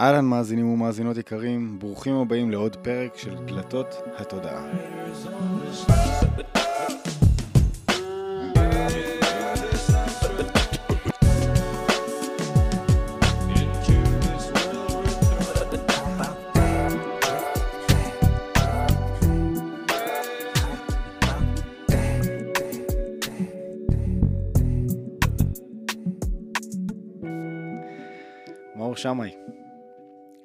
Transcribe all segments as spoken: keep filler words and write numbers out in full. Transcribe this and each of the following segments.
אהלן מאזינים ומאזינות יקרים, ברוכים הבאים לעוד פרק של דלתות התודעה. מאור שמאי,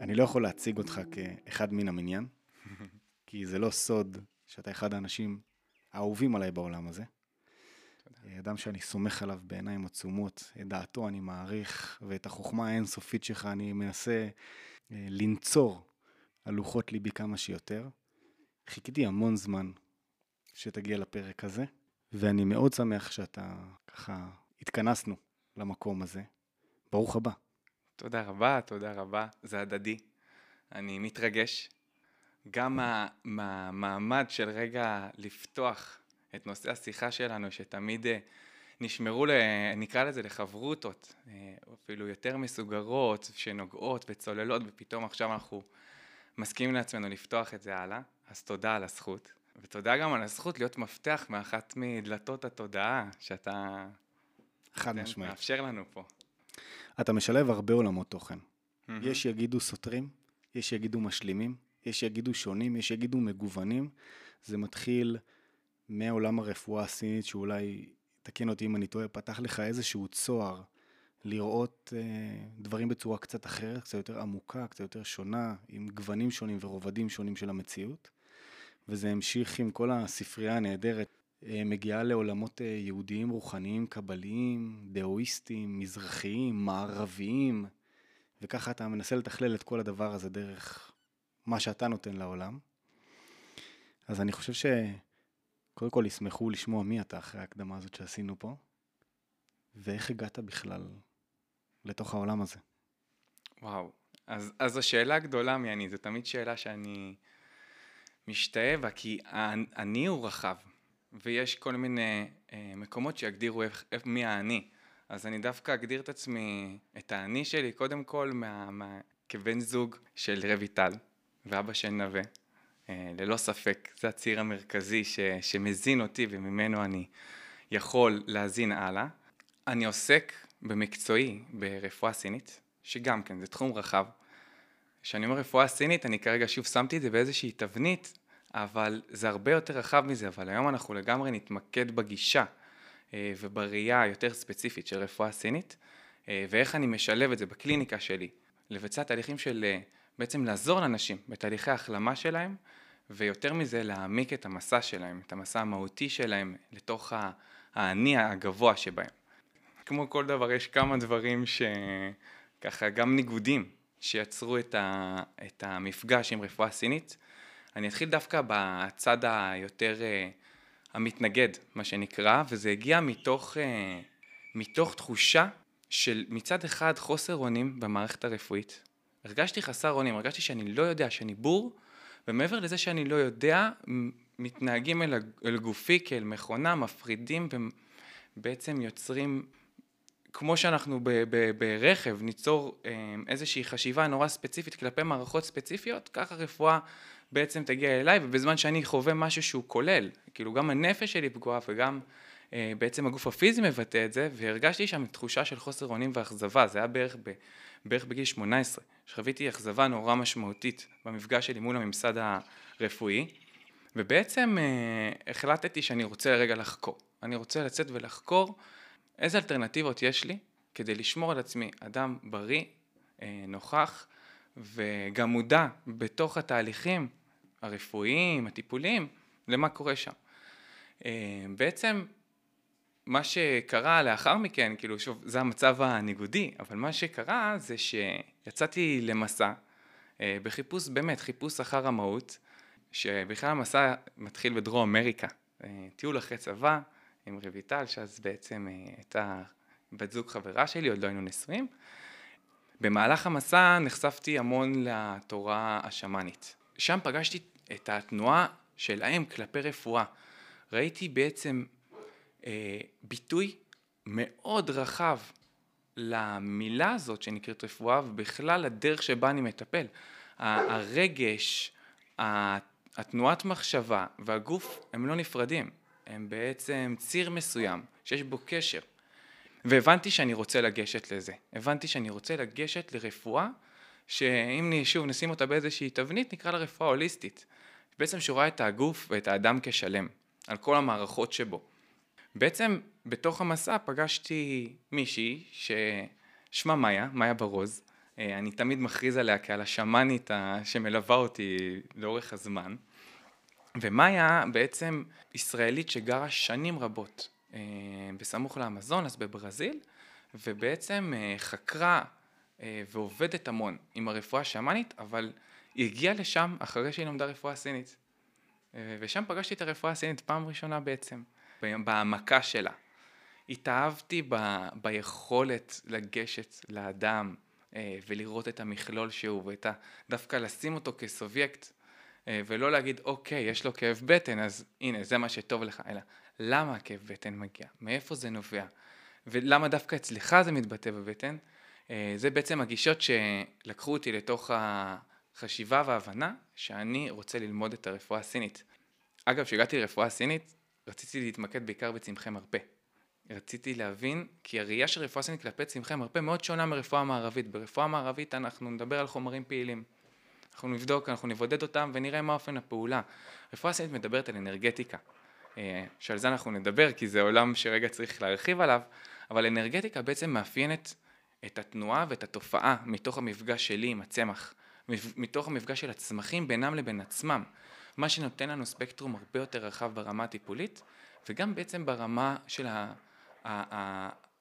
אני לא יכול להציג אותך כאחד מן המניין, כי זה לא סוד שאתה אחד האנשים האהובים עליי בעולם הזה. אדם שאני סומך עליו בעיניים עצומות, את דעתו אני מעריך, ואת החוכמה האינסופית שלך אני מנסה לנצור על לוחות ליבי כמה שיותר. חיכיתי המון זמן שתגיע לפרק הזה, ואני מאוד שמח שאתה ככה התכנסנו למקום הזה. ברוך הבא. תודה רבה, תודה רבה, זה הדדי. אני מתרגש. גם מהמעמד של רגע לפתוח את נושא השיחה שלנו, שתמיד נשמרו, נקרא לזה לחברותות, אפילו יותר מסוגרות, שנוגעות וצוללות, ופתאום עכשיו אנחנו מסכימים לעצמנו לפתוח את זה הלאה. אז תודה על הזכות. ותודה גם על הזכות להיות מפתח מאחת מדלתות התודעה, שאתה חד משמעית מאפשר לנו פה. אתה משלב הרבה עולמות תוכן. Mm-hmm. יש יגידו סותרים, יש יגידו משלימים, יש יגידו שונים, יש יגידו מגוונים. זה מתחיל מעולם הרפואה הסינית, שאולי, תקן אותי אם אני טועה, פתח לך איזשהו צוהר, לראות אה, דברים בצורה קצת אחרת, קצת יותר עמוקה, קצת יותר שונה, עם גוונים שונים ורובדים שונים של המציאות. וזה המשיך עם כל הספרייה הנהדרת. מגיעה לעולמות יהודיים, רוחניים, קבליים, דאואיסטיים, מזרחיים, מערביים, וככה אתה מנסה לתכלל את כל הדבר הזה דרך מה שאתה נותן לעולם. אז אני חושב שקודם כל ישמחו לשמוע מי אתה אחרי ההקדמה הזאת שעשינו פה, ואיך הגעת בכלל לתוך העולם הזה. וואו, אז, אז השאלה הגדולה מי אני, זו תמיד שאלה שאני משתאה בה, כי אני הוא רחב. ויש כל מיני אה, מקומות שיגדירו איך, איך, מי האני. אז אני דווקא אגדיר את עצמי, את האני שלי, קודם כל מה, מה, כבן זוג של רביטל, ואבא של נווה, אה, ללא ספק, זה הציר המרכזי ש, שמזין אותי וממנו אני יכול להזין הלאה. אני עוסק במקצועי ברפואה סינית, שגם כן, זה תחום רחב. כשאני אומר רפואה סינית, אני כרגע שוב שמתי את זה באיזושהי תבנית, אבל זה הרבה יותר רחב מזה, אבל היום אנחנו לגמרי נתמקד בגישה ובראייה יותר ספציפית של רפואה סינית, ואיך אני משלב את זה בקליניקה שלי, לבצע תהליכים של בעצם לעזור לאנשים בתהליכי ההחלמה שלהם, ויותר מזה להעמיק את המסע שלהם, את המסע המהותי שלהם לתוך העני הגבוה שבהם. כמו כל דבר יש כמה דברים שככה גם ניגודים שיצרו את, ה... את המפגש עם רפואה סינית, אני אתחיל דווקא בצד היותר uh, המתנגד, מה שנקרא, וזה הגיע מתוך, uh, מתוך תחושה של מצד אחד חוסר אונים במערכת הרפואית. הרגשתי חסר אונים, הרגשתי שאני לא יודע, שאני בור, ומעבר לזה שאני לא יודע, מתנהגים אל, אל גופי כאל מכונה, מפרידים ובעצם יוצרים, כמו שאנחנו ב, ב, ברכב ניצור uh, איזושהי חשיבה נורא ספציפית כלפי מערכות ספציפיות, ככה רפואה, בעצם תגיע אליי, ובזמן שאני חווה משהו שהוא כולל, כאילו גם הנפש שלי פגועה, וגם אה, בעצם הגוף הפיזי מבטא את זה, והרגשתי שם תחושה של חוסר אונים ואכזבה, זה היה בערך, ב, בערך בגיל שמונה עשרה, שחוויתי אכזבה נורא משמעותית, במפגש שלי מול הממסד הרפואי, ובעצם אה, החלטתי שאני רוצה רגע לחקור, אני רוצה לצאת ולחקור, איזה אלטרנטיבות יש לי, כדי לשמור על עצמי אדם בריא, אה, נוכח, וגם מודע בתוך התהליכים, הרפואיים, הטיפוליים, למה קורה שם. בעצם, מה שקרה לאחר מכן, כאילו שוב, זה המצב הניגודי, אבל מה שקרה זה שיצאתי למסע, בחיפוש, באמת, חיפוש אחר המהות, שבכלל המסע מתחיל בדרום אמריקה. טיול אחרי צבא עם רביטל, שאז בעצם הייתה בת זוג חברה שלי, עוד לא היינו נשואים. במהלך המסע נחשפתי המון לתורה השמאנית. שם פגשתי את התנועה שלהם כלפי רפואה. ראיתי בעצם אה, ביטוי מאוד רחב למילה הזאת שנקראת רפואה, ובכלל הדרך שבה אני מטפל. הרגש, התנועת מחשבה והגוף הם לא נפרדים, הם בעצם ציר מסוים שיש בו קשר. והבנתי שאני רוצה לגשת לזה, הבנתי שאני רוצה לגשת לרפואה, שאם שוב נשים אותה באיזושהי תבנית, נקרא לה רפואה הוליסטית, בעצם שרואה את הגוף ואת האדם כשלם, על כל המערכות שבו. בעצם בתוך המסע פגשתי מישהי ששמה מאיה, מאיה ברוז, אני תמיד מכריז עליה כעל השמנית שמלווה אותי לאורך הזמן, ומאיה בעצם ישראלית שגרה שנים רבות בסמוך לאמזון, אז בברזיל, ובעצם חקרה ועובדת המון עם הרפואה השמנית, אבל היא הגיעה לשם אחרי שהיא למדה רפואה סינית, ושם פגשתי את הרפואה הסינית פעם ראשונה בעצם, בהעמקה שלה. התאהבתי ב- ביכולת לגשת לאדם, ולראות את המכלול שהוא, ואת דווקא לשים אותו כסובייקט, ולא להגיד, אוקיי, יש לו כאב בטן, אז הנה, זה מה שטוב לך, אלא למה הכאב בטן מגיע? מאיפה זה נובע? ולמה דווקא אצלך זה מתבטא בבטן? זה בעצם הגישות שלקחו אותי לתוך החשיבה וההבנה, שאני רוצה ללמוד את הרפואה הסינית. אגב, כשהגעתי לרפואה הסינית, רציתי להתמקד בעיקר בצמחי מרפא. רציתי להבין, כי הראייה של רפואה סינית כלפי צמחי מרפא מאוד שונה מרפואה מערבית. ברפואה מערבית אנחנו נדבר על חומרים פעילים. אנחנו נבדוק, אנחנו נבודד אותם ונראה מה אופן הפעולה. רפואה סינית מדברת על אנרגטיקה, שעל זה אנחנו נדבר, כי זה עולם שרגע צריך להרחיב עליו, אבל אנרגטיקה בעצם מאפיינת את התנועה ואת התופעה מתוך המפגש שלי עם הצמח, מתוך המפגש של הצמחים בינם לבין עצמם, מה שנותן לנו ספקטרום הרבה יותר רחב ברמה הטיפולית, וגם בעצם ברמה של ה...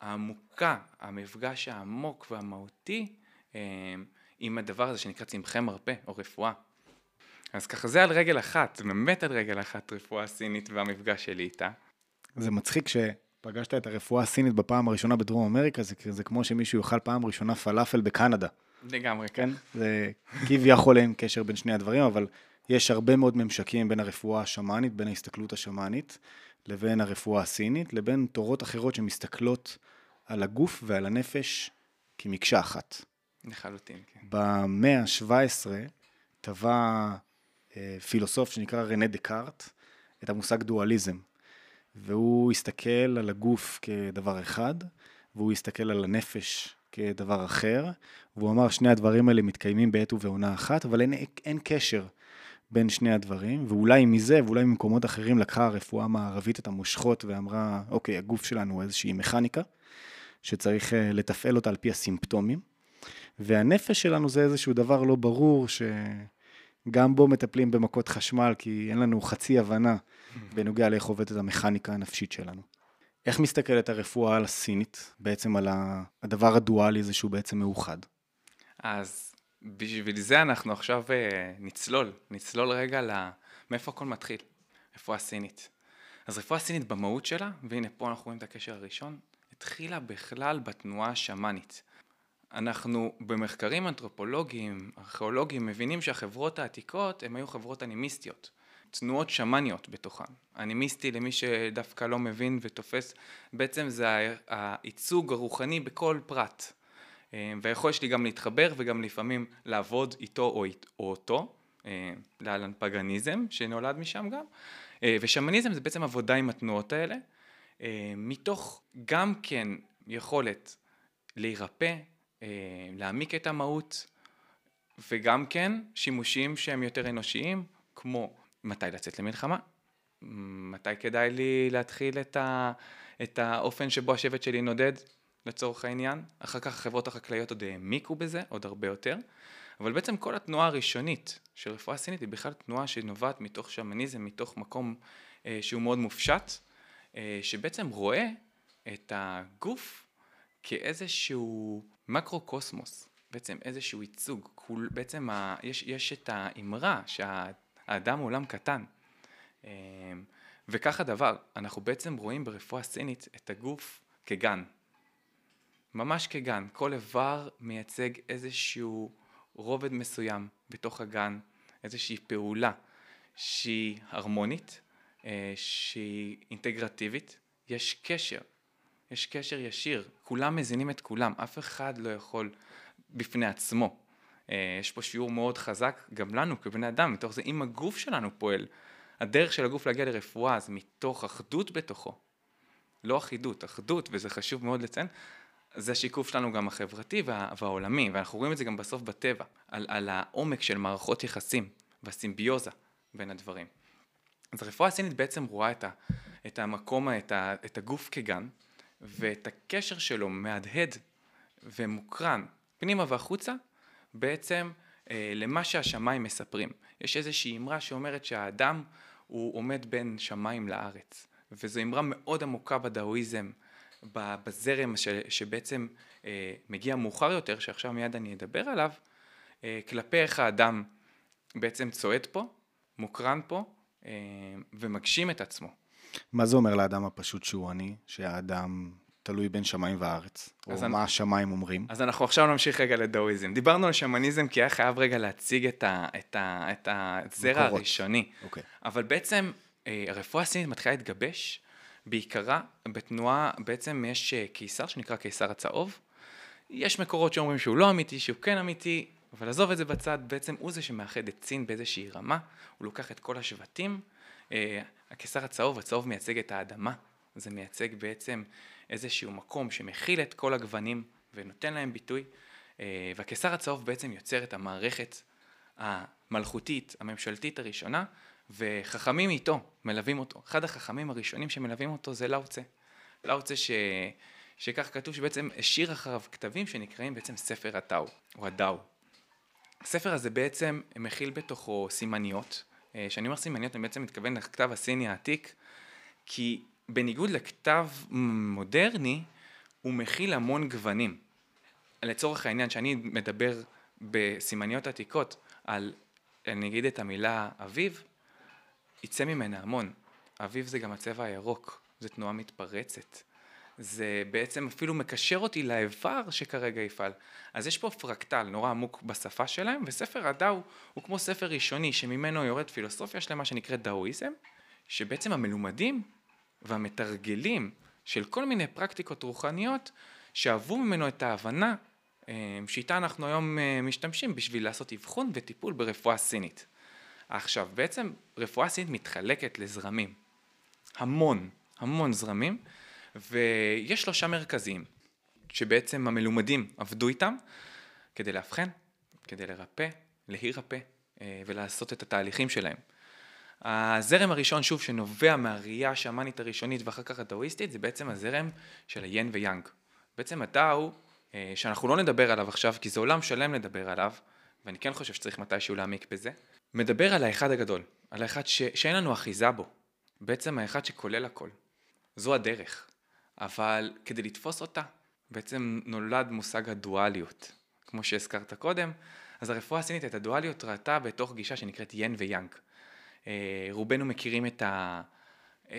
העמוקה, המפגש העמוק והמהותי עם הדבר הזה שנקרא צמחי מרפא או רפואה. אז ככה זה על רגל אחת, באמת על רגל אחת רפואה סינית והמפגש שלי איתה. זה מצחיק שפגשת את הרפואה הסינית בפעם הראשונה בדרום אמריקה, זה, זה כמו שמישהו יאכל פעם ראשונה פלאפל בקנדה. לגמרי, כן. זה כביכול אין קשר בין שני הדברים, אבל יש הרבה מאוד ממשקים בין הרפואה השמאנית, בין ההסתכלות השמאנית, לבין הרפואה הסינית, לבין תורות אחרות שמסתכלות על הגוף ועל הנפש כמקשה אחת. לחלוטין, כן. במאה ה-שבע עשרה טבע אה, פילוסוף שנקרא רנה דקארט את המושג דואליזם, והוא הסתכל על הגוף כדבר אחד, והוא הסתכל על הנפש כדבר אחר, והוא אמר שני הדברים האלה מתקיימים בעת ובעונה אחת, אבל אין, אין קשר בין שני הדברים, ואולי מזה, ואולי ממקומות אחרים, לקחה הרפואה המערבית את המושכות, ואמרה, אוקיי, הגוף שלנו הוא איזושהי מכניקה, שצריך לתפעל אותה על פי הסימפטומים, והנפש שלנו זה איזשהו דבר לא ברור, שגם בו מטפלים במכות חשמל, כי אין לנו חצי הבנה, בנוגע לאיך עובדת המכניקה הנפשית שלנו. איך מסתכלת הרפואה על הסינית, בעצם על הדבר הדואלי, זה שהוא בעצם מאוחד? אז בשביל זה אנחנו עכשיו נצלול, נצלול רגע מאיפה הכל מתחיל, רפואה סינית. אז רפואה סינית במהות שלה, והנה פה אנחנו רואים את הקשר הראשון, התחילה בכלל בתנועה השמאנית. אנחנו במחקרים אנתרופולוגיים, ארכיאולוגיים, מבינים שהחברות העתיקות הן היו חברות אנימיסטיות, תנועות שמאניות בתוכן. אנימיסטי, למי שדווקא לא מבין ותופס, בעצם זה הייצוג הרוחני בכל פרט. והיכול שלי גם להתחבר וגם לפעמים לעבוד איתו או, אית, או אותו, לאלן פגניזם שנולד משם גם, ושמניזם זה בעצם עבודה עם התנועות האלה, מתוך גם כן יכולת להירפא, להעמיק את המהות, וגם כן שימושים שהם יותר אנושיים, כמו מתי לצאת למלחמה, מתי כדאי לי להתחיל את, ה, את האופן שבו השבט שלי נודד, לצורך העניין, אחר כך החברות החקלאיות עוד העמיקו בזה, עוד הרבה יותר, אבל בעצם כל התנועה הראשונית של רפואה סינית היא בכלל תנועה שנובעת מתוך שמניזם, מתוך מקום אה, שהוא מאוד מופשט, אה, שבעצם רואה את הגוף כאיזשהו מקרו-קוסמוס, בעצם איזשהו ייצוג, כול, בעצם ה, יש, יש את האמרה שהאדם הוא עולם קטן, אה, וכך הדבר, אנחנו בעצם רואים ברפואה סינית את הגוף כגן, ממש כגן, כל איבר מייצג איזשהו רובד מסוים בתוך הגן, איזושהי פעולה שהיא הרמונית, שהיא אינטגרטיבית, יש קשר יש קשר ישיר, כולם מזינים את כולם, אף אחד לא יכול בפני עצמו. יש פה שיעור מאוד חזק גם לנו כבני אדם, מתוך זה אם הגוף שלנו פועל, הדרך של הגוף להגיע לרפואה זה מתוך אחדות בתוכו, לא אחידות, אחדות, וזה חשוב מאוד לציין, זה השיקוף שלנו גם החברתי והעולמי, ואנחנו רואים את זה גם בסוף בטבע, על, על העומק של מערכות יחסים והסימביוזה בין הדברים. אז הרפואה הסינית בעצם רואה את, ה, את המקום, את, ה, את הגוף כגן, ואת הקשר שלו מהדהד ומוקרן, פנימה והחוצה, בעצם אה, למה שהשמיים מספרים. יש איזושהי אמרה שאומרת שהאדם הוא עומד בין שמיים לארץ, וזו אמרה מאוד עמוקה בדאואיזם, בזרם ש, שבעצם אה, מגיע מאוחר יותר, שעכשיו מיד אני אדבר עליו, אה, כלפי איך האדם בעצם צועד פה, מוקרן פה, אה, ומגשים את עצמו. מה זה אומר לאדם הפשוט שהוא אני, שהאדם תלוי בין שמיים וארץ, או אני, מה השמיים אומרים? אז אנחנו עכשיו נמשיך רגע לדאואיזם. דיברנו על שמניזם כי היה חייב רגע להציג את, ה, את, ה, את הזרע מקורות. הראשוני. אוקיי. אבל בעצם אה, הרפואה הסינית מתחילה להתגבש, בעיקרה בתנועה בעצם יש קיסר שנקרא קיסר הצהוב, יש מקורות שאומרים שהוא לא אמיתי, שהוא כן אמיתי, אבל עזוב את זה בצד, בעצם הוא זה שמאחד את סין באיזושהי רמה, הוא לוקח את כל השבטים, הקיסר הצהוב, הצהוב מייצג את האדמה, זה מייצג בעצם איזשהו מקום שמכיל את כל הגוונים ונותן להם ביטוי, והקיסר הצהוב בעצם יוצר את המערכת המלכותית, הממשלתית הראשונה, וחכמים איתו, מלווים אותו. אחד החכמים הראשונים שמלווים אותו זה לאו צ'ה. לאו צ'ה ש... שכך כתוב שבעצם השאיר אחריו כתבים שנקראים בעצם ספר הטאו, או הדאו. הספר הזה בעצם מכיל בתוכו סימניות. כשאני אומר סימניות אני בעצם מתכוון לכתב הסיני העתיק, כי בניגוד לכתב מודרני הוא מכיל המון גוונים. לצורך העניין שאני מדבר בסימניות עתיקות על, אני אגיד את המילה אביב, יצא ממנה המון. אביב זה גם הצבע הירוק, זה תנועה מתפרצת. זה בעצם אפילו מקשר אותי לאיבר שכרגע יפעל. אז יש פה פרקטל נורא עמוק בשפה שלהם, וספר הדאו הוא כמו ספר ראשוני שממנו יורד פילוסופיה שלמה שנקראת דאואיזם, שבעצם המלומדים והמתרגלים של כל מיני פרקטיקות רוחניות שאהבו ממנו את ההבנה, שאיתה אנחנו היום משתמשים בשביל לעשות אבחון וטיפול ברפואה סינית. עכשיו, בעצם רפואה סינית מתחלקת לזרמים, המון, המון זרמים, ויש שלושה מרכזיים, שבעצם המלומדים עבדו איתם, כדי לאבחן, כדי לרפא, להירפא, ולעשות את התהליכים שלהם. הזרם הראשון, שוב, שנובע מהראייה השמאנית הראשונית, ואחר כך הדאואיסטית, זה בעצם הזרם של היין ויאנג. בעצם הדאו, שאנחנו לא נדבר עליו עכשיו, כי זה עולם שלם לדבר עליו, ואני כן חושב שצריך מתישהו להעמיק בזה, מדבר על האחד הגדול, על האחד ש... שאין לנו אחיזה בו, בעצם האחד שכולל הכל. זו הדרך, אבל כדי לתפוס אותה, בעצם נולד מושג הדואליות. כמו שהזכרת קודם, אז הרפואה הסינית את הדואליות ראתה בתוך גישה שנקראת ין ויאנג. רובנו מכירים את, ה...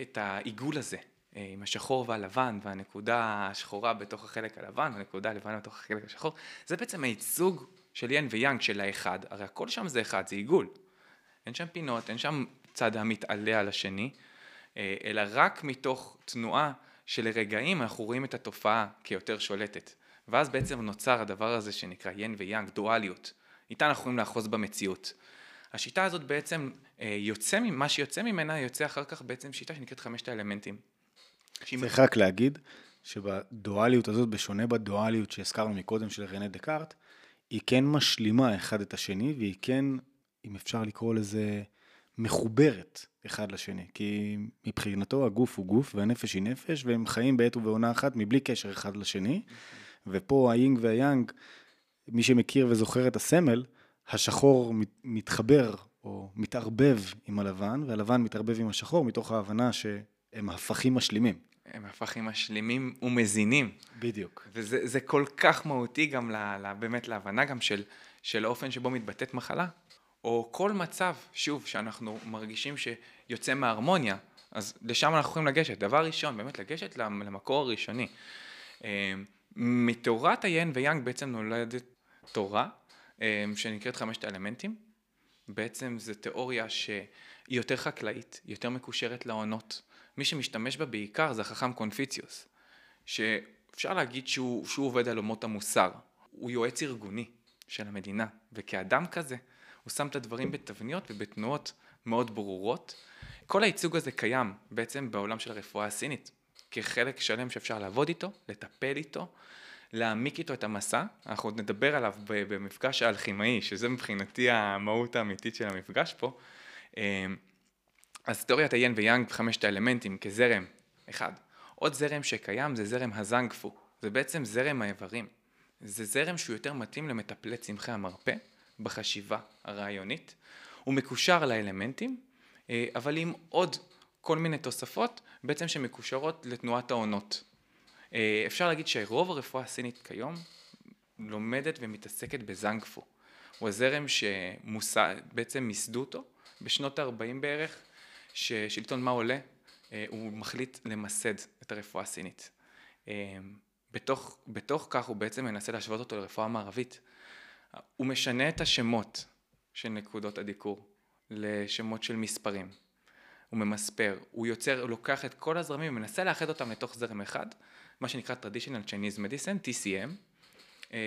את העיגול הזה, עם השחור והלבן, והנקודה השחורה בתוך החלק הלבן, והנקודה הלבנה בתוך החלק השחור. זה בעצם הייצוג של ין ויאנג של האחד, הרי הכל שם זה אחד, זה עיגול. אין שם פינות, אין שם צד המתעלה על השני, אלא רק מתוך תנועה שלרגעים אנחנו רואים את התופעה כיותר שולטת. ואז בעצם נוצר הדבר הזה שנקרא ין ויאנג, דואליות. איתה אנחנו יכולים לאחוז במציאות. השיטה הזאת בעצם יוצא, מה שיוצא ממנה יוצא אחר כך בעצם שיטה שנקראת חמשת האלמנטים. צריך רק להגיד שבדואליות הזאת, בשונה בדואליות שהזכרנו מקודם של רנה דקארט, היא כן משלימה אחד את השני, והיא כן, אם אפשר לקרוא לזה, מחוברת אחד לשני, כי מבחינתו הגוף הוא גוף והנפש היא נפש, והם חיים בעת ובעונה אחת מבלי קשר אחד לשני, ופה היינג והיאנג, מי שמכיר וזוכר את הסמל, השחור מתחבר או מתערבב עם הלבן, והלבן מתערבב עם השחור מתוך ההבנה שהם הפכים משלימים. הם הפכים משלימים ומזינים. בדיוק. וזה זה כל כך מהותי גם לה, באמת להבנה גם של, של האופן שבו מתבטאת מחלה, או כל מצב, שוב, שאנחנו מרגישים שיוצא מההרמוניה, אז לשם אנחנו יכולים לגשת. דבר ראשון, באמת לגשת למקור הראשוני. מתורת היין ויאנג בעצם נולדת תורה, שנקראת חמשת האלמנטים. בעצם זו תיאוריה שהיא יותר חקלאית, יותר מקושרת לעונות. מי שמשתמש בה בעיקר זה החכם קונפיציוס, שאפשר להגיד שהוא, שהוא עובד על אומות המוסר. הוא יועץ ארגוני של המדינה, וכאדם כזה הוא שם את הדברים בתבניות ובתנועות מאוד ברורות. כל הייצוג הזה קיים בעצם בעולם של הרפואה הסינית, כחלק שלם שאפשר לעבוד איתו, לטפל איתו, להעמיק איתו את המסע. אנחנו עוד נדבר עליו במפגש האלכימאי, שזה מבחינתי המהות האמיתית של המפגש פה. אז תיאוריית היין ויאנג, חמשת האלמנטים כזרם אחד. עוד זרם שקיים זה זרם הזנגפו, זה בעצם זרם האיברים. זה זרם שהוא יותר מתאים למטפלי צמחי המרפא בחשיבה הרעיונית. הוא מקושר לאלמנטים, אבל עם עוד כל מיני תוספות בעצם שמקושרות לתנועת העונות. אפשר להגיד שרוב הרפואה הסינית כיום לומדת ומתעסקת בזנגפו. הוא הזרם שבעצם מסדו אותו בשנות ה-ארבעים בערך, ששלטון מאו עולה, הוא מחליט למסד את הרפואה הסינית. בתוך, בתוך כך הוא בעצם מנסה להשוות אותו לרפואה מערבית. הוא משנה את השמות של נקודות הדיקור לשמות של מספרים. הוא ממספר, הוא יוצר, הוא לוקח את כל הזרמים ומנסה לאחד אותם לתוך זרם אחד, מה שנקרא Traditional Chinese Medicine, טי סי אם,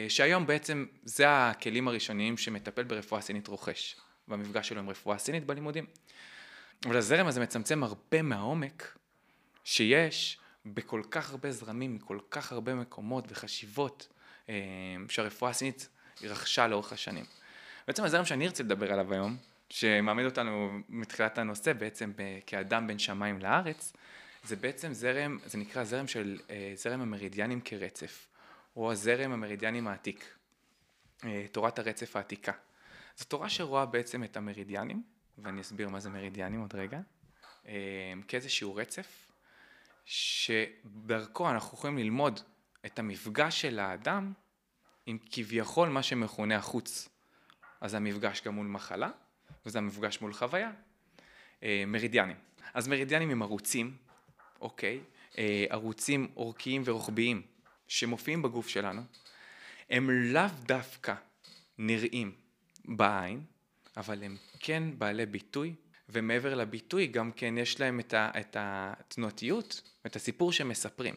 שהיום בעצם זה הכלים הראשוניים שמטפל ברפואה סינית רוכש, במפגש שלו עם רפואה סינית בלימודים. אבל הזרם הזה מצמצם הרבה מהעומק שיש בכל כך הרבה זרמים, כל כך הרבה מקומות וחשיבות שהרפואה הסינית רכשה לאורך השנים. בעצם הזרם שאני ארצה לדבר עליו היום, שמעמיד אותנו מתחילת הנושא בעצם כאדם בין שמיים לארץ, זה בעצם זרם, זה נקרא זרם של זרם המרידיאנים כרצף, או הזרם המרידיאנים העתיק, תורת הרצף העתיקה. זו תורה שרואה בעצם את המרידיאנים, ואני אסביר מה זה מרידיאנים עוד רגע, כאיזשהו רצף, שדרכו אנחנו יכולים ללמוד את המפגש של האדם עם כביכול מה שמכונה החוץ. אז המפגש גם מול מחלה, וזה המפגש מול חוויה. מרידיאנים. אז מרידיאנים הם ערוצים, אוקיי, ערוצים אורכיים ורוחביים שמופיעים בגוף שלנו. הם לאו דווקא נראים בעין, אבל הם כן בעלי ביטוי, ומעבר לביטוי גם כן יש להם את, ה, את התנועתיות, את הסיפור שמספרים.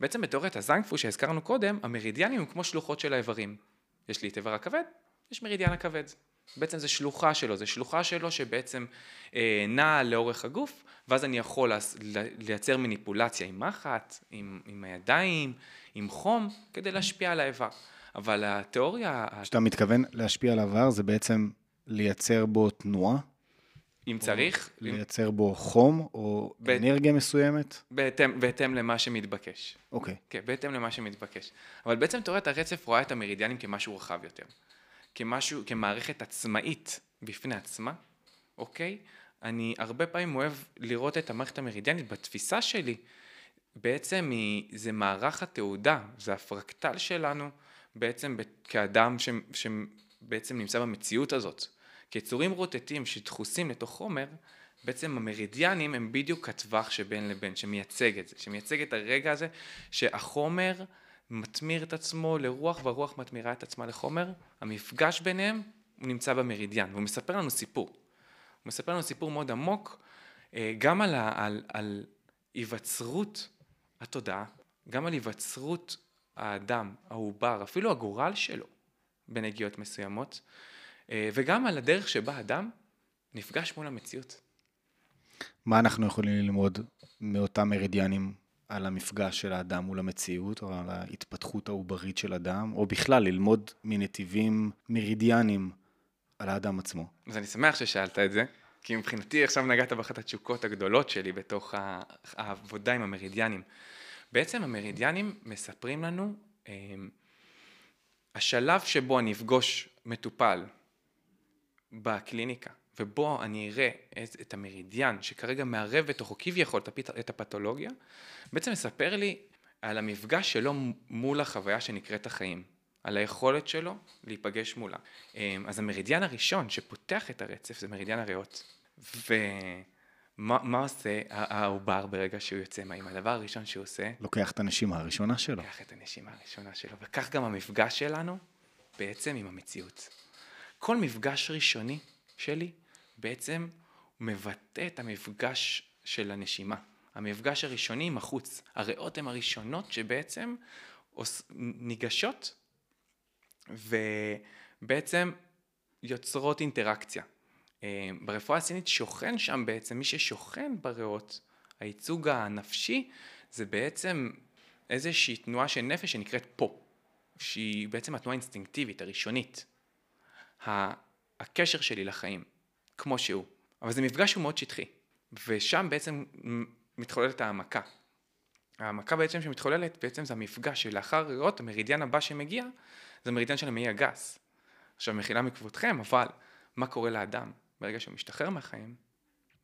בעצם בתיאוריית הזנגפו שהזכרנו קודם, המרידיאנים הם כמו שלוחות של האיברים. יש לי את איבר הכבד, יש מרידיאן הכבד. בעצם זה שלוחה שלו, זה שלוחה שלו שבעצם אה, נעה לאורך הגוף, ואז אני יכול לייצר מניפולציה עם מחט, עם, עם הידיים, עם חום, כדי להשפיע על האיבר. אבל התיאוריה... שאתה מתכוון להשפיע על האיבר, זה בעצם לייצר בו תנועה? אם צריך. לייצר בו חום או ב... אנרגיה מסוימת? בהתאם, בהתאם למה שמתבקש. אוקיי. כן, בהתאם למה שמתבקש. אבל בעצם תיאוריית הרצף רואה את המרידיאנים כמשהו רחב יותר. כמשהו, כמערכת עצמאית בפני עצמה, אוקיי? אני הרבה פעמים אוהב לראות את המערכת המרידיאנית בתפיסה שלי. בעצם היא, זה מערך התעודה, זה הפרקטל שלנו, בעצם כאדם ש, שבעצם נמצא במציאות הזאת. כיצורים רוטטים שדחוסים לתוך חומר, בעצם המרידיאנים הם בדיוק הטווח שבין לבין, שמייצג את זה, שמייצג את הרגע הזה שהחומר מתמיר את עצמו לרוח והרוח מתמירה את עצמה לחומר. המפגש ביניהם הוא נמצא במרידיאן, והוא מספר לנו סיפור. הוא מספר לנו סיפור מאוד עמוק, גם על, על, על היווצרות התודעה, גם על היווצרות האדם, העובר, אפילו הגורל שלו בנגיעות מסוימות, וגם על הדרך שבה האדם נפגש מול המציאות. מה אנחנו יכולים ללמוד מאותם מרידיאנים? על המפגש של האדם מול המציאות, או על ההתפתחות העוברית של אדם, או בכלל ללמוד מנתיבים מרידיאנים על האדם עצמו. אז אני שמח ששאלת את זה, כי מבחינתי עכשיו נגעת באחת התשוקות הגדולות שלי בתוך העבודה עם המרידיאנים. בעצם המרידיאנים מספרים לנו, השלב שבו אני אפגוש מטופל בקליניקה, ובו אני אראה את המרידיאן שכרגע מערב בתוכו כביכול את הפתולוגיה, בעצם מספר לי על המפגש שלו מול החוויה שנקראת החיים, על היכולת שלו להיפגש מולה. אז המרידיאן הראשון שפותח את הרצף זה מרידיאן הריאות. ומה עושה העובר ברגע שהוא יוצא מהאם? הדבר הראשון שהוא עושה... לוקח את הנשימה הראשונה שלו. לוקח את הנשימה הראשונה שלו, וכך גם המפגש שלנו בעצם עם המציאות. כל מפגש ראשוני שלי בעצם מבטא את המפגש של הנשימה, המפגש הראשוני עם החוץ. הריאות הן הראשונות שבעצם ניגשות ובעצם יוצרות אינטראקציה. ברפואה הסינית שוכן שם בעצם, מי ששוכן בריאות, הייצוג הנפשי, זה בעצם איזושהי תנועה של נפש שנקראת פה, שהיא בעצם התנועה האינסטינקטיבית, הראשונית. הקשר שלי לחיים, כמו שהוא. אבל זה מפגש שהוא מאוד שטחי, ושם בעצם מתחוללת העמקה. העמקה בעצם שמתחוללת, בעצם זה המפגש שלאחר ריאות, המרידיאן הבא שמגיע, זה המרידיאן של המעי הגס. עכשיו, מחילה מכבודכם, אבל מה קורה לאדם ברגע שהוא משתחרר מהחיים?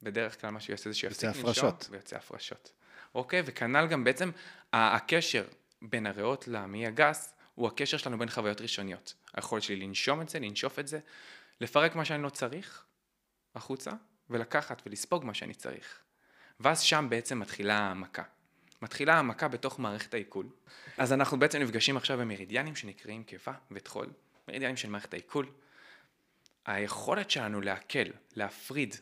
בדרך כלל מה שהוא יעשה זה שיפסיק לנשום ויוצא הפרשות. אוקיי, וכנ"ל גם בעצם הקשר בין הריאות למעי הגס, הוא הקשר שלנו בין חוויות ראשוניות. היכולת שלי לנשום את זה, לנשוף את זה, לפרק מה שאני לא צריך החוצה, ולקחת ולספוג מה שאני צריך. ואז שם בעצם מתחילה העמקה. מתחילה העמקה בתוך מערכת העיכול. אז אנחנו בעצם נפגשים עכשיו במרידיאנים שנקראים קיבה ותחול. מרידיאנים של מערכת העיכול. היכולת שלנו להקל, להפריד,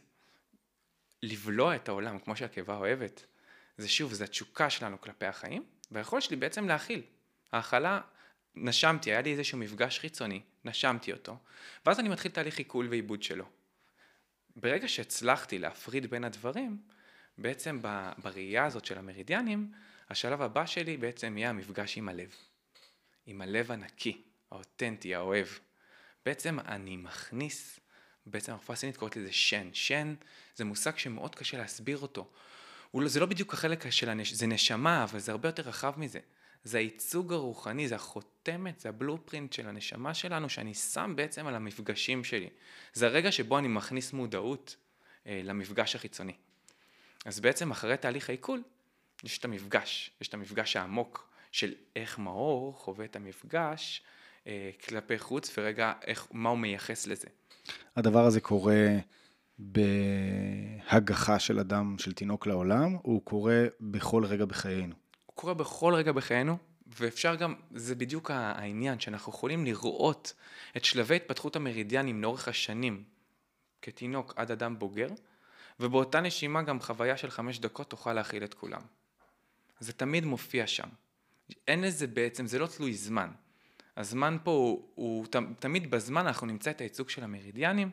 לבלוע את העולם כמו שהקיבה אוהבת, זה שוב, זה התשוקה שלנו כלפי החיים, והיכולת שלי בעצם להכיל. האכלה, נשמתי, היה לי איזשהו מפגש חיצוני, נשמתי אותו, ואז אני מתחיל תהליך עיכול ועיבוד שלו. ברגע שהצלחתי להפריד בין הדברים, בעצם בראייה הזאת של המרידיאנים, השלב הבא שלי בעצם יהיה המפגש עם הלב. עם הלב הנקי, האותנטי, האוהב. בעצם אני מכניס, בעצם הרפואה הסינית קוראת לזה שן. שן זה מושג שמאוד קשה להסביר אותו. זה לא בדיוק החלק של הנש... זה נשמה, אבל זה הרבה יותר רחב מזה. זה הייצוג הרוחני, זה החותמת, זה הבלופרינט של הנשמה שלנו, שאני שם בעצם על המפגשים שלי. זה הרגע שבו אני מכניס מודעות אה, למפגש החיצוני. אז בעצם אחרי תהליך העיכול, יש את המפגש, יש את המפגש העמוק של איך מאור חווה את המפגש אה, כלפי חוץ, ורגע איך, מה הוא מייחס לזה. הדבר הזה קורה בהגחה של אדם, של תינוק לעולם, הוא קורה בכל רגע בחיינו. הוא קורה בכל רגע בחיינו, ואפשר גם, זה בדיוק העניין, שאנחנו יכולים לראות את שלבי התפתחות המרידיאנים לאורך השנים, כתינוק עד אדם בוגר, ובאותה נשימה גם חוויה של חמש דקות תוכל להכיל את כולם. זה תמיד מופיע שם. אין לזה בעצם, זה לא תלוי זמן. הזמן פה הוא, הוא תמיד בזמן אנחנו נמצא את הייצוג של המרידיאנים,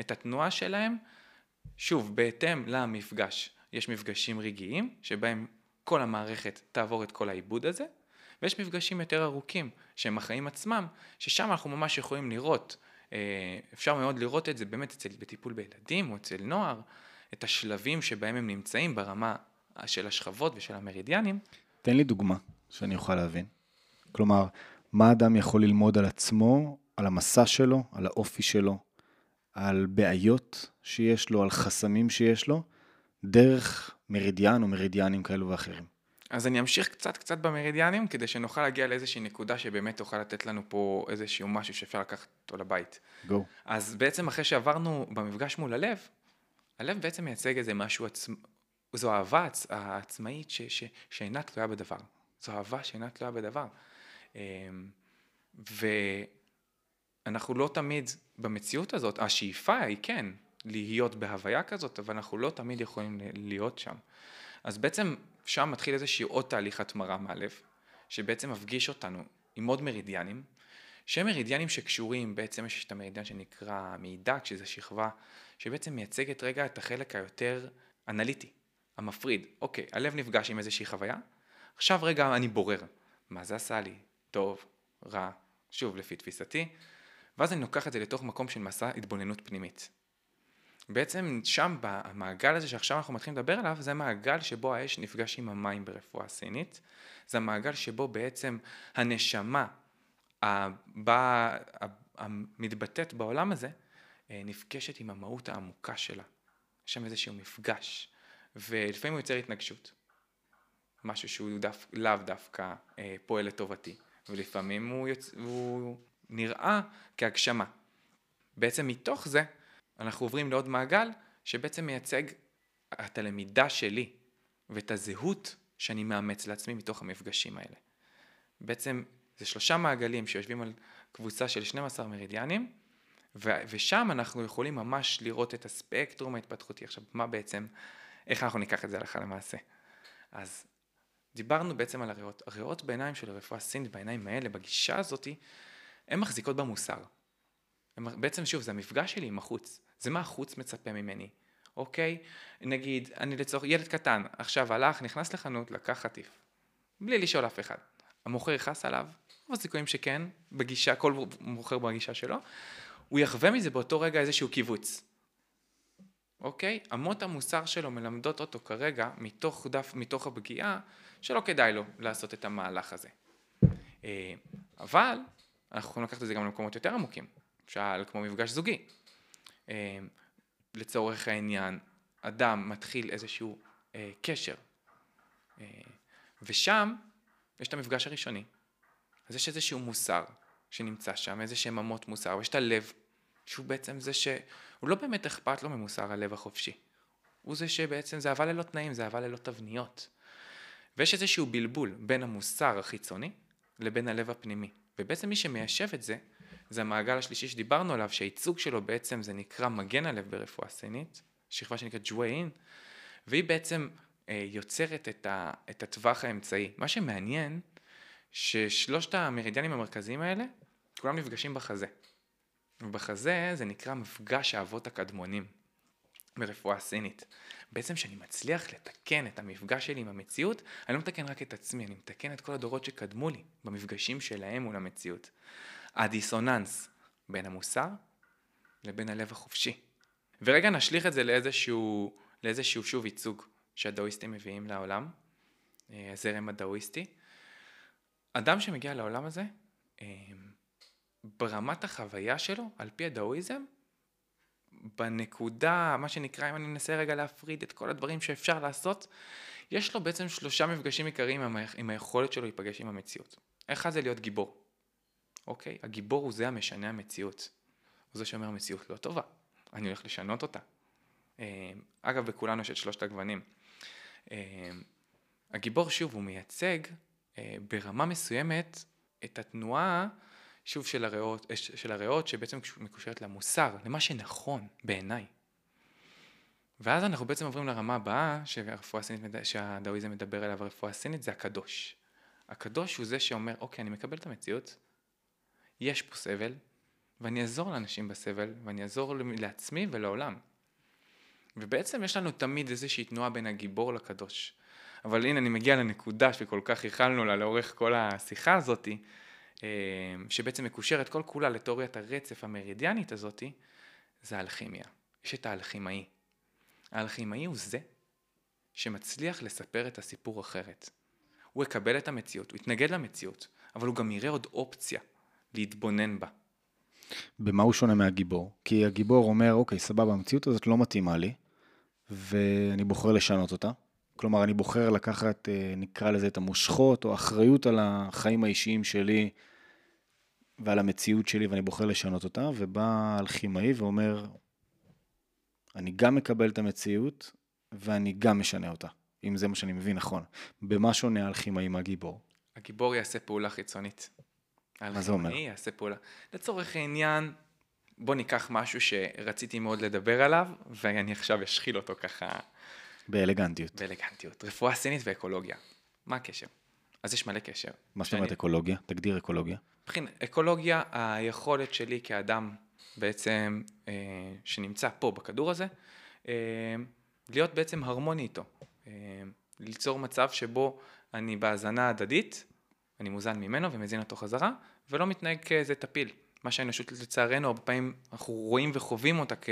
את התנועה שלהם, שוב, בהתאם למפגש. יש מפגשים רגעיים, שבהם כל המערכת תעבור את כל העיבוד הזה, ויש מפגשים יותר ארוכים, שהם החיים עצמם, ששם אנחנו ממש יכולים לראות, אפשר מאוד לראות את זה באמת אצל, בטיפול בילדים או אצל נוער, את השלבים שבהם הם נמצאים ברמה של השכבות ושל המרידיאנים. תן לי דוגמה שאני אוכל להבין. כלומר, מה אדם יכול ללמוד על עצמו, על המסע שלו, על האופי שלו, על בעיות שיש לו, על חסמים שיש לו, דרך מרידיאן או מרידיאנים כאלו ואחרים. אז אני אמשיך קצת קצת במרידיאנים, כדי שנוכל להגיע לאיזושהי נקודה שבאמת תוכל לתת לנו פה איזשהו משהו שאפשר לקחת אותו לבית. Go. אז בעצם אחרי שעברנו במפגש מול הלב, הלב בעצם מייצג איזה משהו, עצ... זו אהבה העצמאית ש... ש... שאינה תלויה בדבר. זו אהבה שאינה תלויה בדבר. ואנחנו לא תמיד במציאות הזאת, השאיפה היא כן להיות בהוויה כזאת, אבל אנחנו לא תמיד יכולים להיות שם. אז בעצם שם מתחיל איזשהו עוד תהליך התמרה מהלב, שבעצם מפגיש אותנו עם עוד מרידיאנים, שהם מרידיאנים שקשורים, בעצם יש את המרידיאן שנקרא מידע, שזה שכבה שבעצם מייצגת רגע את החלק היותר אנליטי, המפריד. אוקיי, הלב נפגש עם איזושהי חוויה, עכשיו רגע אני בורר, מה זה עשה לי? טוב, רע, שוב לפי תפיסתי, ואז אני לוקח את זה לתוך מקום של מסע התבוננות פנימית. בעצם שם, במעגל הזה שעכשיו אנחנו מתחילים לדבר עליו, זה מעגל שבו האש נפגש עם המים ברפואה הסינית, זה מעגל שבו בעצם הנשמה הבא, המתבטאת בעולם הזה, נפגשת עם המהות העמוקה שלה. יש שם איזשהו מפגש, ולפעמים הוא יוצר התנגשות. משהו שהוא דף, לאו דווקא אה, פועל לטובתי, ולפעמים הוא, יוצ... הוא נראה כהגשמה. בעצם מתוך זה, אנחנו עוברים לעוד מעגל, שבעצם מייצג את הלמידה שלי, ואת הזהות שאני מאמץ לעצמי מתוך המפגשים האלה. בעצם זה שלושה מעגלים שיושבים על קבוצה של שנים עשר מרידיאנים, ו- ושם אנחנו יכולים ממש לראות את הספקטרום ההתפתחותי. עכשיו, מה בעצם, איך אנחנו ניקח את זה הלכה למעשה? אז דיברנו בעצם על הריאות. הריאות בעיניים של הרפואה הסינית, בעיניים האלה, בגישה הזאת, הן מחזיקות במוסר. הם, בעצם שוב, זה המפגש שלי עם החוץ. זה מה החוץ מצפה ממני. אוקיי? נגיד, אני לצורך, ילד קטן, עכשיו הלך, נכנס לחנות, לקח חטיף. בלי לשאול אף אחד. המוכר יחס עליו, אבל סיכויים שכן, בגישה, כל מוכר בגישה שלו, הוא יחווה מזה באותו רגע איזשהו קיבוץ. אוקיי? אמות המוסר שלו מלמדות אותו כרגע, מתוך דף, מתוך הפגיעה, שלא כדאי לו לעשות את המהלך הזה. אבל, אנחנו יכולים לקחת את זה גם למקומות יותר עמוקים, שאל כמו מפגש זוגי. לצורך העניין, אדם מתחיל איזשהו קשר, ושם יש את המפגש הראשוני. אז יש איזשהו מוסר שנמצא שם, איזשהם אמות מוסר, ויש את הלב, שהוא בעצם זה שהוא לא באמת אכפת לו ממוסר הלב החופשי. הוא זה שבעצם זה אבל ללא תנאים, זה אבל ללא תבניות. ויש איזשהו בלבול בין המוסר החיצוני לבין הלב הפנימי. ובעצם מי שמיישב את זה, זה המעגל השלישי שדיברנו עליו, שהייצוג שלו בעצם זה נקרא מגן הלב ברפואה סינית, שכבה שנקרא ג'וויין, והיא בעצם יוצרת את, ה, את הטווח האמצעי. מה שמעניין, ששלושת המרידיאנים המרכזיים האלה, כולם נפגשים בחזה. ובחזה זה נקרא מפגש האבות הקדמונים ברפואה סינית. בעצם שאני מצליח לתקן את המפגש שלי עם המציאות, אני לא מתקן רק את עצמי, אני מתקן את כל הדורות שקדמו לי במפגשים שלהם מול המציאות. הדיסוננס בין המוסר לבין הלב החופשי. ורגע נשליך את זה לאיזשהו, לאיזשהו שוב ייצוג שהדאואיסטים מביאים לעולם, הזרם הדאואיסטי. אדם שמגיע לעולם הזה, ברמת החוויה שלו, על פי הדאואיזם, בנקודה, מה שנקרא, אם אני אנסה רגע להפריד את כל הדברים שאפשר לעשות, יש לו בעצם שלושה מפגשים עיקריים עם, היכ- עם היכולת שלו להיפגש עם המציאות. אחד זה להיות גיבור. אוקיי? הגיבור הוא זה המשנה המציאות. הוא זה שאומר, המציאות לא טובה. אני הולך לשנות אותה. אגב, בכולנו יש את שלושת הגוונים. הגיבור, שוב, הוא מייצג ברמה מסוימת את התנועה, שוב, של הריאות, של הריאות שבעצם מקושרת למוסר, למה שנכון בעיניי. ואז אנחנו בעצם עוברים לרמה הבאה, שהרפואה הסינית, שהדאואיזם מדבר עליו, הרפואה הסינית זה הקדוש. הקדוש הוא זה שאומר, אוקיי, אני מקבל את המציאות, יש פה סבל, ואני אעזור לאנשים בסבל, ואני אעזור לעצמי ולעולם. ובעצם יש לנו תמיד איזושהי תנועה בין הגיבור לקדוש. אבל הנה, אני מגיע לנקודה שכל כך ייחלנו לה לאורך כל השיחה הזאת, שבעצם מקושרת כל כולה לתיאוריית הרצף המרידיאנית הזאת, זה האלכימיה. יש את האלכימאי. האלכימאי הוא זה שמצליח לספר את הסיפור אחרת. הוא יקבל את המציאות, הוא יתנגד למציאות, אבל הוא גם יראה עוד אופציה להתבונן בה. במה הוא שונה מהגיבור? כי הגיבור אומר, אוקיי, סבבה, המציאות הזאת לא מתאימה לי, ואני בוחר לשנות אותה. כלומר, אני בוחר לקחת, נקרא לזה, את המושכות, או אחריות על החיים האישיים שלי, ועל המציאות שלי, ואני בוחר לשנות אותה, ובא אלכימאי ואומר, אני גם מקבל את המציאות, ואני גם משנה אותה, אם זה מה שאני מבין נכון. במה שונה אלכימאי מהגיבור? הגיבור יעשה פעולה חיצונית. מה זה אומר? אלכימאי יעשה פעולה. לצורך העניין, בוא ניקח משהו שרציתי מאוד לדבר עליו, ואני עכשיו אשחיל אותו ככה, באלגנטיות. באלגנטיות. רפואה סינית ואקולוגיה. מה הקשר? אז יש מלא קשר. מה זאת אומרת אקולוגיה? תגדיר אקולוגיה. מבחין, אקולוגיה, היכולת שלי כאדם בעצם, אה, שנמצא פה בכדור הזה, אה, להיות בעצם הרמוני איתו. אה, ליצור מצב שבו אני בהזנה הדדית, אני מוזן ממנו ומזין אותו חזרה, ולא מתנהג כאיזה תפיל. מה שהאנושות לצערנו, הרבה פעמים אנחנו רואים וחווים אותה כ...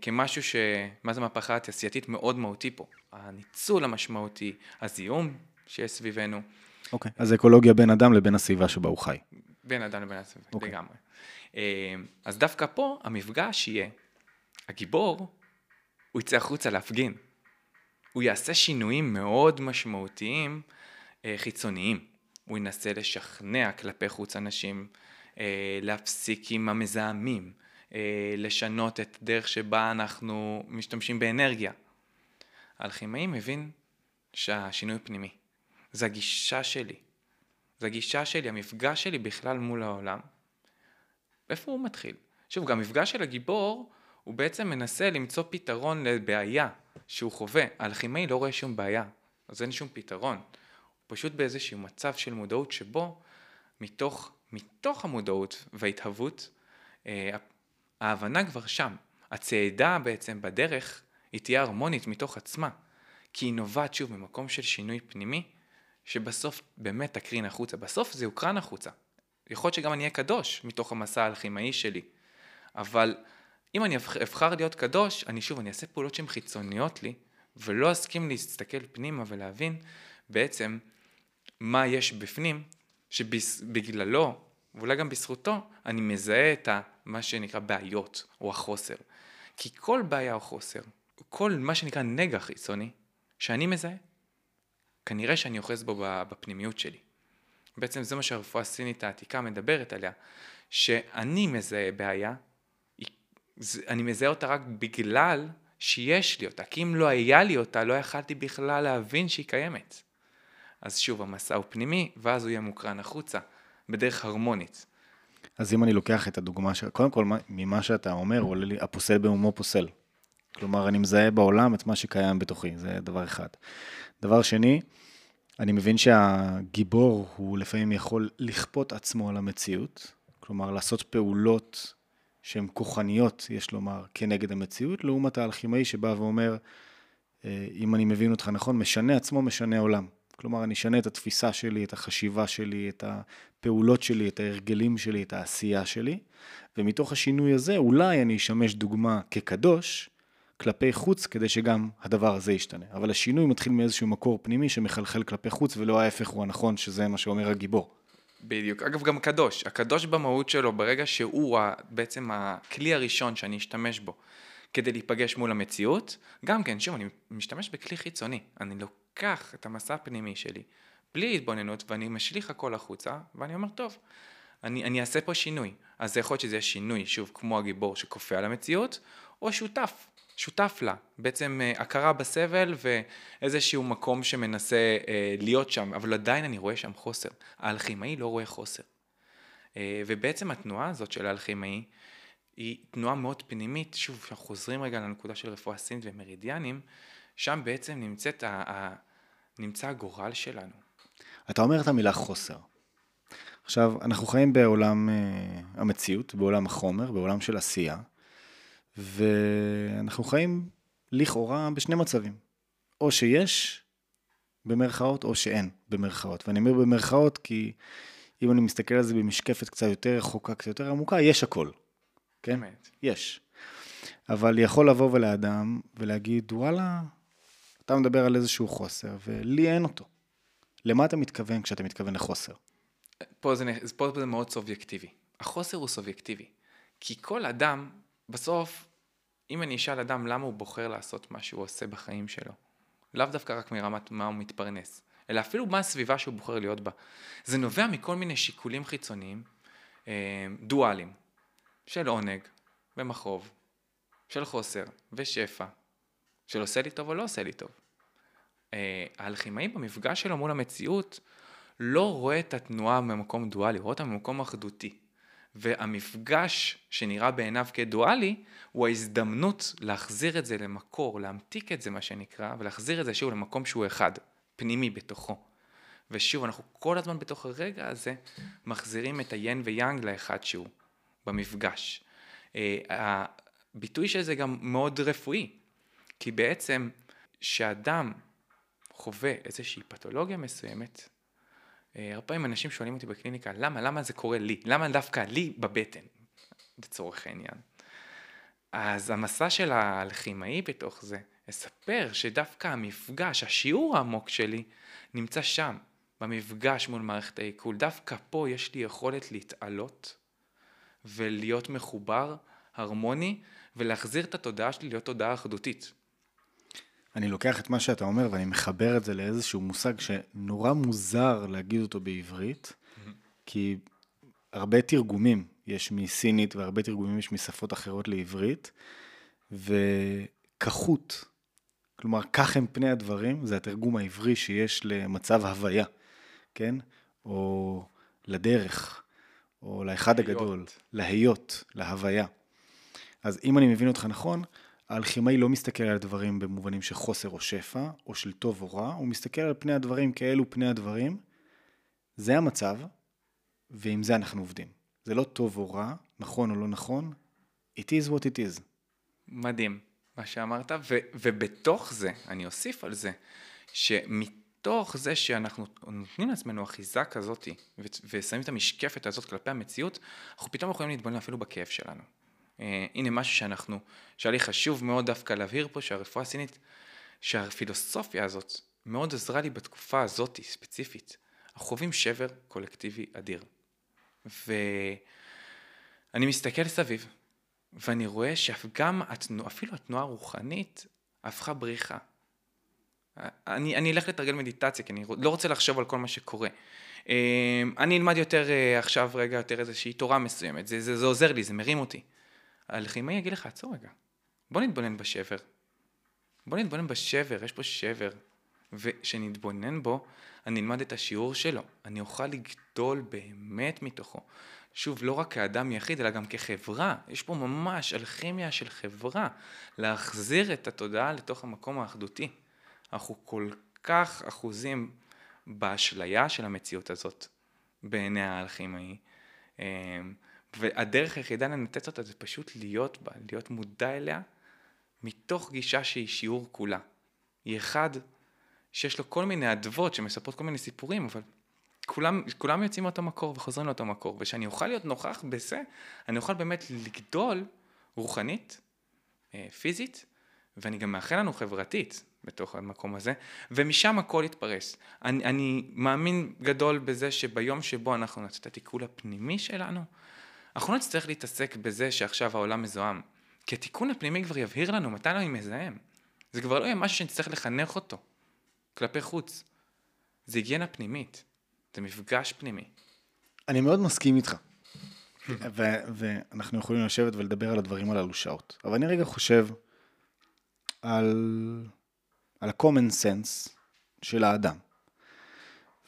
כמשהו ש... מה זה מהפכה התעשייתית מאוד מהותי פה. הניצול המשמעותי, הזיהום שיש סביבנו. אוקיי, אז אקולוגיה בין אדם לבין הסביבה שבה הוא חי. בין אדם לבין הסביבה, לגמרי. אז דווקא פה המפגש יהיה, הגיבור, הוא יצא החוצה להפגין. הוא יעשה שינויים מאוד משמעותיים, חיצוניים. הוא ינסה לשכנע כלפי חוץ אנשים, להפסיק עם המזהמים, לשנות את דרך שבה אנחנו משתמשים באנרגיה. האלכימאי מבין שהשינוי פנימי. זה הגישה שלי. זה הגישה שלי, המפגש שלי בכלל מול העולם. איפה הוא מתחיל? שוב, גם המפגש של הגיבור, הוא בעצם מנסה למצוא פתרון לבעיה שהוא חווה. האלכימאי לא רואה שום בעיה. אז אין שום פתרון. הוא פשוט באיזשהו מצב של מודעות שבו מתוך, מתוך המודעות וההתהוות, ההבנה כבר שם. הצעדה בעצם בדרך היא תהיה הרמונית מתוך עצמה, כי היא נובעת שוב ממקום של שינוי פנימי, שבסוף באמת תקרין החוצה. בסוף זה הוקרן החוצה. יכול להיות שגם אני אהיה קדוש מתוך המסע האלכימאי שלי, אבל אם אני אבחר להיות קדוש, אני שוב, אני אעשה פעולות שהן חיצוניות לי, ולא אסכים להסתכל פנימה ולהבין בעצם מה יש בפנים, שבגללו, ואולי גם בזכותו, אני מזהה את מה שנקרא בעיות או החוסר. כי כל בעיה או חוסר, כל מה שנקרא נגע חיצוני, שאני מזהה, כנראה שאני אוחז בו בפנימיות שלי. בעצם זה מה שהרפואה הסינית העתיקה מדברת עליה, שאני מזהה בעיה, אני מזהה אותה רק בגלל שיש לי אותה, כי אם לא היה לי אותה, לא יכלתי בכלל להבין שהיא קיימת. אז שוב, המסע הוא פנימי, ואז הוא יהיה מוקרן החוצה, בדרך הרמונית. אז אם אני לוקח את הדוגמה, ש... קודם כל, ממה שאתה אומר, עולה לי, הפוסל באומו פוסל. כלומר, אני מזהה בעולם את מה שקיים בתוכי, זה דבר אחד. דבר שני, אני מבין שהגיבור הוא לפעמים יכול לכפות עצמו על המציאות, כלומר, לעשות פעולות שהן כוחניות, יש לומר, כנגד המציאות, לעומת האלכימאי שבא ואומר, אם אני מבין אותך נכון, משנה עצמו, משנה עולם. כלומר, אני אשנה את התפיסה שלי, את החשיבה שלי, את הפעולות שלי, את ההרגלים שלי, את העשייה שלי, ומתוך השינוי הזה, אולי אני אשמש דוגמה כקדוש, כלפי חוץ, כדי שגם הדבר הזה ישתנה. אבל השינוי מתחיל מאיזשהו מקור פנימי, שמחלחל כלפי חוץ, ולא ההפך הוא הנכון, שזה מה שאומר הגיבור. בדיוק. אגב, גם הקדוש. הקדוש במהות שלו, ברגע שהוא בעצם הכלי הראשון שאני אשתמש בו, כדי להיפגש מול המציאות, גם כן, שוב, אני משתמש בכלי חיצוני. אני לוקח את המסע הפנימי שלי, בלי התבוננות, ואני משליך הכל החוצה, ואני אומר, "טוב, אני, אני אעשה פה שינוי." אז זה יכול להיות שזה יהיה שינוי, שוב, כמו הגיבור שכופה על המציאות, או שותף, שותף לה. בעצם, הכרה בסבל ואיזשהו מקום שמנסה להיות שם, אבל עדיין אני רואה שם חוסר. האלכימאי לא רואה חוסר. ובעצם התנועה הזאת של האלכימאי, היא תנועה מאוד פנימית, שוב, חוזרים רגע לנקודה של רפואה סינית ומרידיאנים, שם בעצם נמצאת ה- ה- נמצא הגורל שלנו. אתה אומר את המילה חוסר. עכשיו, אנחנו חיים בעולם המציאות, בעולם החומר, בעולם של עשייה, ואנחנו חיים לכאורה בשני מצבים. או שיש במרכאות, או שאין במרכאות. ואני אומר במרכאות כי אם אני מסתכל על זה במשקפת קצת יותר רחוקה, קצת יותר עמוקה, יש הכל. כן? באמת. יש. אבל יכול לבוא ולאדם ולהגיד, וואלה, אתה מדבר על איזשהו חוסר, ולי אין אותו. למה אתה מתכוון כשאתה מתכוון לחוסר? פה זה, פה זה מאוד סובייקטיבי. החוסר הוא סובייקטיבי. כי כל אדם, בסוף, אם אני אשאל אדם למה הוא בוחר לעשות מה שהוא עושה בחיים שלו, לאו דווקא רק מרמת מה הוא מתפרנס, אלא אפילו מה הסביבה שהוא בוחר להיות בה. זה נובע מכל מיני שיקולים חיצוניים, דואליים, של עונג ומחרוב, של חוסר ושפע, של עושה לי טוב או לא עושה לי טוב. האלכימאי במפגש שלו מול המציאות לא רואה את התנועה ממקום דואלי, רואה אותה ממקום אחדותי. והמפגש שנראה בעיניו כדואלי, הוא ההזדמנות להחזיר את זה למקור, להמתיק את זה מה שנקרא, ולהחזיר את זה שוב למקום שהוא אחד, פנימי בתוכו. ושוב, אנחנו כל הזמן בתוך הרגע הזה, מחזירים את היין ויאנג לאחד שהוא, במפגש. הביטוי של זה גם מאוד רפואי, כי בעצם, שאדם חווה איזושהי פתולוגיה מסוימת, הרבה פעמים אנשים שואלים אותי בקליניקה, למה, למה זה קורה לי? למה דווקא לי בבטן? לצורך העניין. אז המסע של האלכימאי בתוך זה, אספר שדווקא המפגש, השיעור העמוק שלי, נמצא שם, במפגש מול מערכת העיכול. דווקא פה יש לי יכולת להתעלות, ולהיות מחובר, הרמוני, ולהחזיר את התודעה שלי להיות תודעה אחדותית. אני לוקח את מה שאתה אומר, ואני מחבר את זה לאיזשהו מושג שנורא מוזר להגיד אותו בעברית, כי הרבה תרגומים יש מסינית, והרבה תרגומים יש משפות אחרות לעברית, וכחות, כלומר, כך הם פני הדברים, זה התרגום העברי שיש למצב הוויה, כן? או לדרך, או לאחד הגדול, להיות. להיות, להוויה. אז אם אני מבין אותך נכון, האלכימאי לא מסתכל על הדברים במובנים של חוסר או שפע, או של טוב או רע, הוא מסתכל על פני הדברים כאלו פני הדברים, זה המצב, ועם זה אנחנו עובדים. זה לא טוב או רע, נכון או לא נכון, it is what it is. מדהים, מה שאמרת, ו- ובתוך זה, אני אוסיף על זה, שמתוך זה שאנחנו נותנים לעצמנו אחיזה כזאת, ו- ושמים את המשקפת הזאת כלפי המציאות, אנחנו פתאום יכולים להתבונן אפילו בכאב שלנו. הנה משהו שאנחנו, שהיה לי חשוב מאוד דווקא להבהיר פה, שהרפואה הסינית, שהפילוסופיה הזאת מאוד עזרה לי בתקופה הזאת ספציפית. אנחנו חווים שבר קולקטיבי אדיר. ואני מסתכל סביב, ואני רואה שגם התנוע, אפילו התנועה הרוחנית הפכה בריחה. אני, אני אלך לתרגל מדיטציה, כי אני לא רוצה לחשוב על כל מה שקורה. אני אלמד יותר עכשיו רגע, יותר איזושהי תורה מסוימת. זה, זה, זה עוזר לי, זה מרים אותי. האלכימאי יגיד לך, עצור רגע, בוא נתבונן בשבר, בוא נתבונן בשבר, יש פה שבר, וכשנתבונן בו, אני אלמד את השיעור שלו, אני אוכל לגדול באמת מתוכו, שוב, לא רק כאדם יחיד, אלא גם כחברה, יש פה ממש אלכימיה של חברה, להחזיר את התודעה לתוך המקום האחדותי, אנחנו כל כך אחוזים באשליה של המציאות הזאת, בעיני האלכימאי, והדרך היחידה לנתץ אותה זה פשוט להיות בה, להיות מודע אליה, מתוך גישה שהיא שיעור כולה. היא אחד שיש לו כל מיני עדבות שמספרות כל מיני סיפורים, אבל כולם, כולם יוצאים מאותו מקור וחוזרים לאותו מקור, ושאני אוכל להיות נוכח בזה, אני אוכל באמת לגדול רוחנית, פיזית, ואני גם מאחל לנו חברתית בתוך המקום הזה, ומשם הכל יתפרס. אני, אני מאמין גדול בזה שביום שבו אנחנו נעשה את התיקול הפנימי שלנו, אנחנו לא נצטרך להתעסק בזה שעכשיו העולם מזוהם, כי התיקון הפנימי כבר יבהיר לנו מתי לא מזהם. זה כבר לא יהיה משהו שנצטרך לחנך אותו, כלפי חוץ. זה היגיינה פנימית, זה מפגש פנימי. אני מאוד מסכים איתך, ואנחנו יכולים לשבת ולדבר על הדברים הללו שעות, אבל אני רגע חושב על ה-common sense של האדם.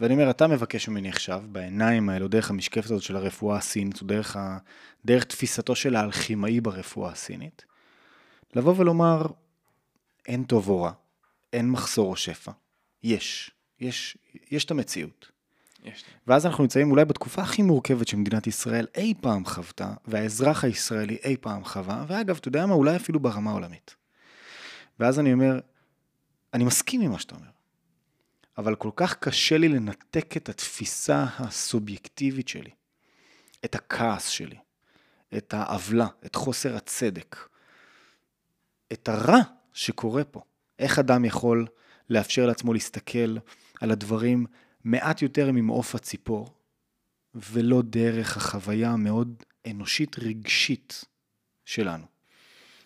ואני אומר, אתה מבקש ממני עכשיו, בעיניים האלו, דרך המשקפת הזאת של הרפואה הסינית, או דרך, ה... דרך תפיסתו של האלכימאי ברפואה הסינית, לבוא ולומר, אין טוב או רע, אין מחסור או שפע, יש, יש, יש את המציאות. יש. ואז אנחנו נמצאים אולי בתקופה הכי מורכבת שמדינת ישראל אי פעם חוותה, והאזרח הישראלי אי פעם חווה, ואגב, אתה יודע מה, אולי אפילו ברמה העולמית. ואז אני אומר, אני מסכים עם מה שאתה אומר, אבל כל כך קשה לי לנתק את התפיסה הסובייקטיבית שלי, את הכעס שלי, את העוולה, את חוסר הצדק, את הרע שקורה פה. איך אדם יכול לאפשר לעצמו להסתכל על הדברים מעט יותר ממעוף הציפור, ולא דרך החוויה המאוד אנושית רגשית שלנו.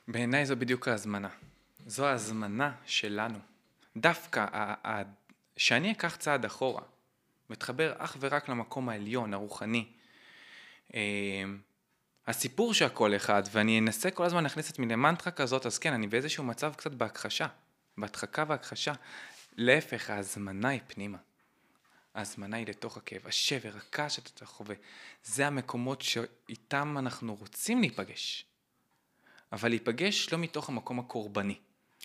בעיניי זו בדיוק ההזמנה. זו ההזמנה שלנו. דווקא ה... שאני אקח צעד אחורה, מתחבר אך ורק למקום העליון, הרוחני. הסיפור שהכל אחד, ואני אנסה כל הזמן להכניס את מיני מנטרה כזאת, אז כן, אני באיזשהו מצב קצת בהכחשה, בהדחקה והכחשה. להפך, ההזמנה היא פנימה. ההזמנה היא לתוך הכאב, השבר, הכעס שאתה חווה. זה המקומות שאיתם אנחנו רוצים להיפגש. אבל להיפגש לא מתוך המקום הקורבני.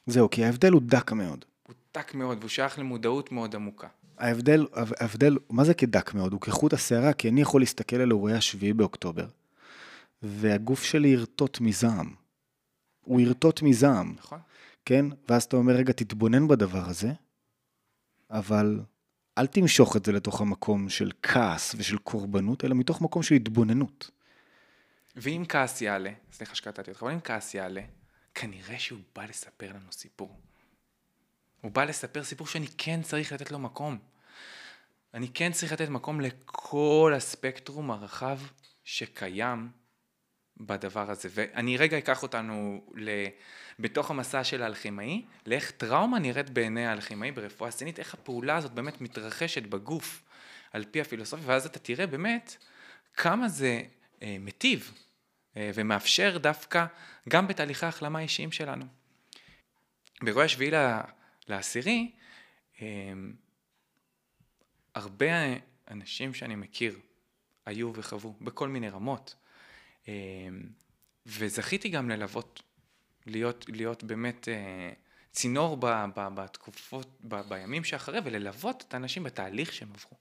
זהו, כי ההבדל הוא דק מאוד. הוא דק מאוד, והוא שייך למודעות מאוד עמוקה. ההבדל, ההבדל, מה זה כדק מאוד? הוא כחוט השערה, כי אני יכול להסתכל על אירועי השביעי באוקטובר, והגוף שלי ירטוט מזעם. הוא ירטוט מזעם. נכון. כן? ואז אתה אומר, רגע, תתבונן בדבר הזה, אבל אל תמשוך את זה לתוך המקום של כעס ושל קורבנות, אלא מתוך מקום של התבוננות. ואם כעס יעלה, סליחה שקטעתי אותך, אבל אם כעס יעלה, כנראה שהוא בא לספר לנו סיפור. הוא בא לספר סיפור שאני כן צריך לתת לו מקום. אני כן צריך לתת מקום לכל הספקטרום הרחב שקיים בדבר הזה. ואני רגע אקח אותנו בתוך המסע של האלכימאי, לאיך טראומה נראית בעיני האלכימאי ברפואה סינית, איך הפעולה הזאת באמת מתרחשת בגוף על פי הפילוסופיה, ואז אתה תראה באמת כמה זה אה, מטיב אה, ומאפשר דווקא גם בתהליכי ההחלמה האישיים שלנו. ברואי השביעי לה... לעשירי, הרבה אנשים שאני מכיר היו וחוו בכל מיני רמות, וזכיתי גם ללוות להיות, להיות באמת צינור ב, ב, בתקופות, ב, בימים שאחרי, וללוות את האנשים בתהליך שהם עברו.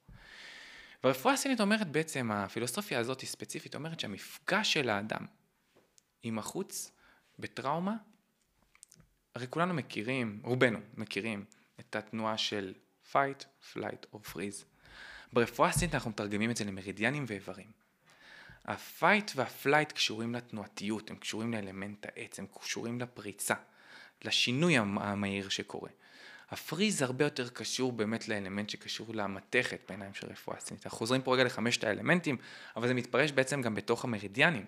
והרפואה הסינית אומרת בעצם, הפילוסופיה הזאת היא ספציפית, אומרת שהמפגש של האדם עם החוץ בטראומה, הרי כולנו מכירים, רובנו מכירים, את התנועה של fight, flight or freeze. ברפואה הסינית אנחנו מתרגמים את זה למרידיאנים ואיברים. ה-fight וה-flight קשורים לתנועתיות, הם קשורים לאלמנט העץ, הם קשורים לפריצה, לשינוי המהיר שקורה. הפריז הרבה יותר קשור באמת לאלמנט שקשור למתכת בעיניים של רפואה סינית. אנחנו חוזרים פה רגע לחמשת האלמנטים, אבל זה מתפרש בעצם גם בתוך המרידיאנים.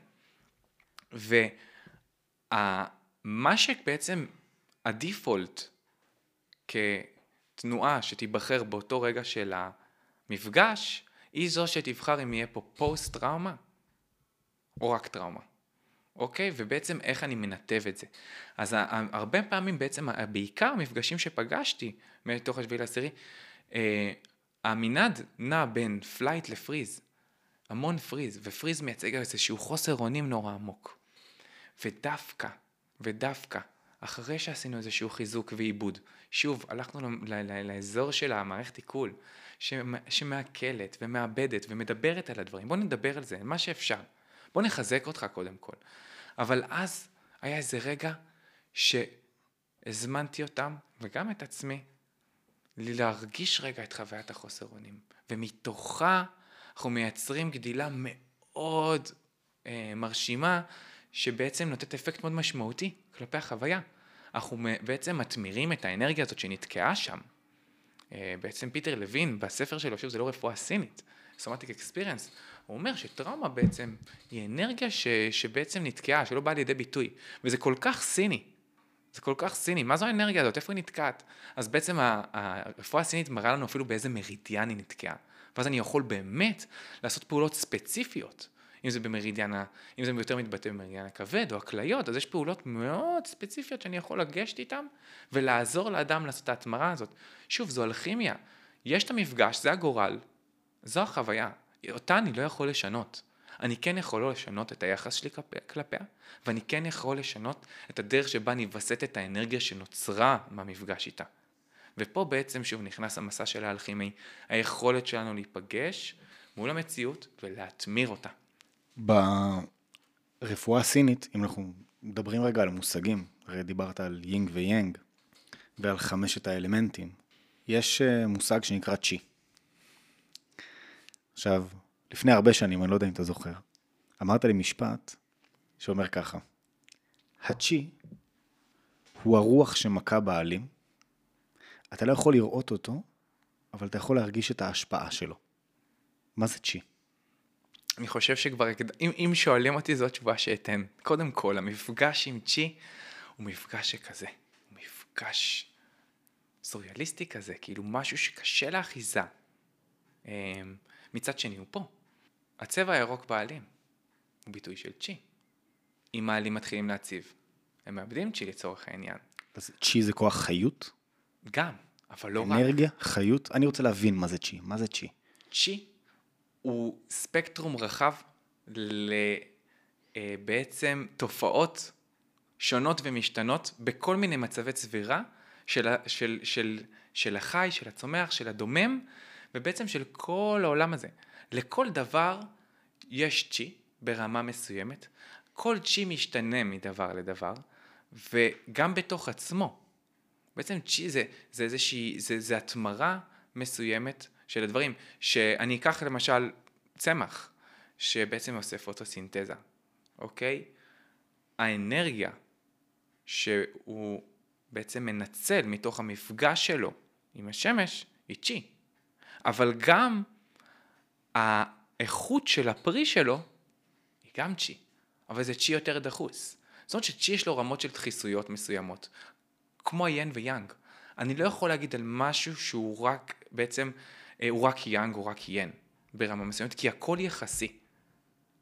ומה שבעצם הדיפולט כתנועה שתיבחר באותו רגע של המפגש, היא זו שתבחר אם יהיה פה פוסט טראומה או רק טראומה. אוקיי? ובעצם איך אני מנתב את זה. אז הרבה פעמים בעצם, בעיקר המפגשים שפגשתי מתוך השביעי לעשירי, המנעד נע בין פלייט לפריז, המון פריז, ופריז מייצג איזשהו חוסר אונים נורא עמוק. ודווקא, ודווקא, אחרי שעשינו איזשהו חיזוק ועיבוד, שוב, הלכנו לאזור של המערכת עיכול, שמעכלת ומעבדת ומדברת על הדברים. בואו נדבר על זה, מה שאפשר. בוא נחזק אותך קודם כל. אבל אז היה איזה רגע שהזמנתי אותם, וגם את עצמי, להרגיש רגע את חוויית החוסר אונים. ומתוכה אנחנו מייצרים גדילה מאוד אה, מרשימה, שבעצם נותנת אפקט מאוד משמעותי כלפי החוויה. אנחנו בעצם מתמירים את האנרגיה הזאת שנתקעה שם. אה, בעצם פיטר לוין, בספר שלו, שוב, זה לא רפואה סינית, Somatic Experience, הוא אומר שטראומה בעצם היא אנרגיה ש, שבעצם נתקעה, שלא באה לידי ביטוי. וזה כל כך סיני. זה כל כך סיני. מה זו האנרגיה הזאת? איפה היא נתקעת? אז בעצם הרפואה הסינית מראה לנו אפילו באיזה מרידיאן היא נתקעה. ואז אני יכול באמת לעשות פעולות ספציפיות. אם זה במרידיאן, אם זה יותר מתבטא במרידיאן הכבד או הכליות, אז יש פעולות מאוד ספציפיות שאני יכול לגשת איתן ולעזור לאדם לעשות את ההתמרה הזאת. שוב, זו אלכימיה. יש את המפגש, זה הגורל. זו החוויה, אותה אני לא יכול לשנות. אני כן יכול לא לשנות את היחס שלי כלפיה, ואני כן יכול לשנות את הדרך שבה נבסט את האנרגיה שנוצרה מהמפגש איתה. ופה בעצם שוב נכנס המסע של האלכימי, היכולת שלנו להיפגש מול המציאות ולהתמיר אותה. ברפואה הסינית, אם אנחנו מדברים רגע על המושגים, הרי דיברת על יינג ויאנג, ועל חמשת האלמנטים, יש מושג שנקרא צ'י. עכשיו, לפני הרבה שנים, אני לא יודע אם אתה זוכר, אמרת לי משפט שאומר ככה, הצ'י הוא הרוח שמכה בעלים, אתה לא יכול לראות אותו, אבל אתה יכול להרגיש את ההשפעה שלו. מה זה צ'י? אני חושב שכבר, אם, אם שואלים אותי, זו התשובה שאתן. קודם כל, המפגש עם צ'י הוא מפגש שכזה, הוא מפגש סוריאליסטי כזה, כאילו משהו שקשה לאחיזה. מצד שני הוא פה. הצבע הירוק בעלים הוא ביטוי של צ'י. אם העלים מתחילים להציב, הם מאבדים צ'י לצורך העניין. אז צ'י זה כוח חיות? גם, אבל לא רק. אנרגיה, חיות. אני רוצה להבין מה זה צ'י. מה זה צ'י? צ'י הוא ספקטרום רחב לבעצם תופעות שונות ומשתנות בכל מיני מצבי צבירה של, של, של, של החי, של הצומח, של הדומם, ובעצם של כל העולם הזה. לכל דבר יש צ'י ברמה מסוימת, כל צ'י משתנה מדבר לדבר, וגם בתוך עצמו. בעצם צ'י זה, זה איזושהי, זה, זה התמרה מסוימת של הדברים, שאני אקח למשל צמח, שבעצם עושה פוטוסינתזה, אוקיי? האנרגיה שהוא בעצם מנצל מתוך המפגש שלו עם השמש, היא צ'י. אבל גם האיכות של הפרי שלו היא גם צ'י, אבל זה צ'י יותר דחוס. זאת אומרת שצ'י יש לו רמות של דחיסויות מסוימות, כמו ין ויאנג. אני לא יכול להגיד על משהו שהוא רק בעצם, הוא רק יאנג או רק ין ברמה מסוימת, כי הכל יחסי.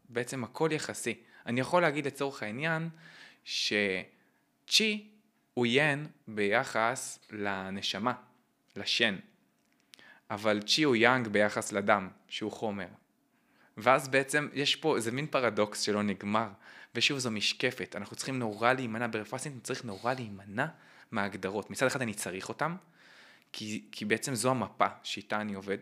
בעצם הכל יחסי. אני יכול להגיד לצורך העניין שצ'י הוא ין ביחס לנשמה, לשן. אבל צ'י הוא יאנג ביחס לדם, שהוא חומר. ואז בעצם יש פה, זה מין פרדוקס שלא נגמר, ושוב זו משקפת, אנחנו צריכים נורא להימנע, ברפואה סינית צריך נורא להימנע מההגדרות. מצד אחד אני צריך אותם, כי, כי בעצם זו המפה שאיתה אני עובד,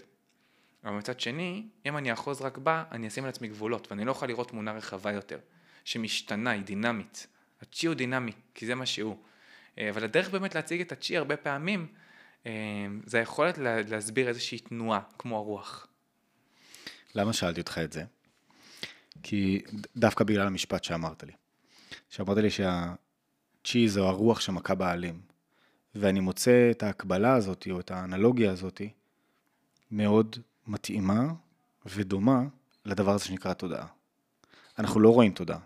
אבל מצד שני, אם אני אחוז רק בה, אני אשים על עצמי גבולות, ואני לא יכול לראות תמונה רחבה יותר, שמשתנה, היא דינמית. הצ'י הוא דינמי, כי זה מה שהוא. אבל הדרך באמת להציג את הצ'י הרבה פעמים, זה היכולת להסביר איזושהי תנועה, כמו הרוח. למה שאלתי אותך את זה? כי דווקא בגלל המשפט שאמרת לי. שאמרת לי שהצ'י זו הרוח שמכה בעלים. ואני מוצא את ההקבלה הזאת, או את האנלוגיה הזאת, מאוד מתאימה ודומה לדבר הזה שנקרא תודעה. אנחנו לא רואים תודעה.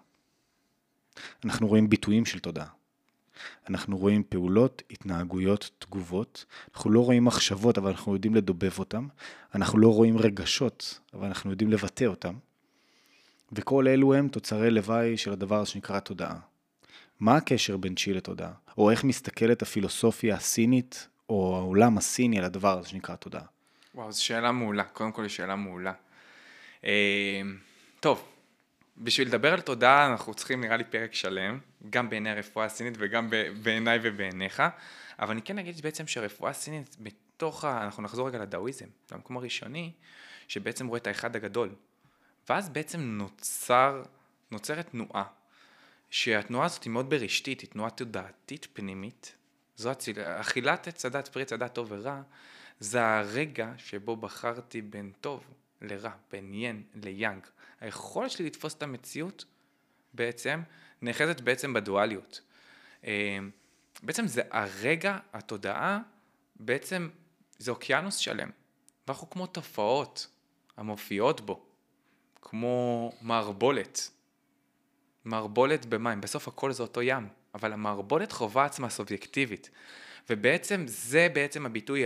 אנחנו רואים ביטויים של תודעה. אנחנו רואים פעולות, התנהגויות, תגובות. אנחנו לא רואים מחשבות, אבל אנחנו יודעים לדובב אותם. אנחנו לא רואים רגשות, אבל אנחנו יודעים לבטא אותם. וכל אלו הם תוצרי לוואי של הדבר הזה שנקרא תודעה. מה הקשר בין צ'י לתודעה? או איך מסתכלת הפילוסופיה הסינית, או העולם הסיני על הדבר הזה שנקרא תודעה? וואו, זו שאלה מעולה. קודם כל, היא שאלה מעולה. אה, טוב, בשביל לדבר על תודעה, אנחנו צריכים נראה לי פרק שלם, גם בעיני הרפואה הסינית וגם בעיניי ובעיניך, אבל אני כן אגיד בעצם שהרפואה הסינית, בתוך, אנחנו נחזור רגע לדאואיזם, למקום הראשוני, שבעצם רואה את האחד הגדול. ואז בעצם נוצר, נוצרת תנועה, שהתנועה הזאת היא מאוד ברשתית, היא תנועה תודעתית פנימית, זו אכילת עץ הדעת, פרי עץ הדעת טוב ורע, זה הרגע שבו בחרתי בין טוב לרע, בין ין ליאנג. היכולת שלי לתפוס את המציאות בעצם נאחזת בעצם בדואליות. בעצם זה הרגע, התודעה, בעצם זה אוקיינוס שלם. ואנחנו כמו תופעות המופיעות בו, כמו מערבולת. מערבולת במים, בסוף הכל זה אותו ים, אבל המערבולת חובה עצמה סובייקטיבית. ובעצם זה בעצם הביטוי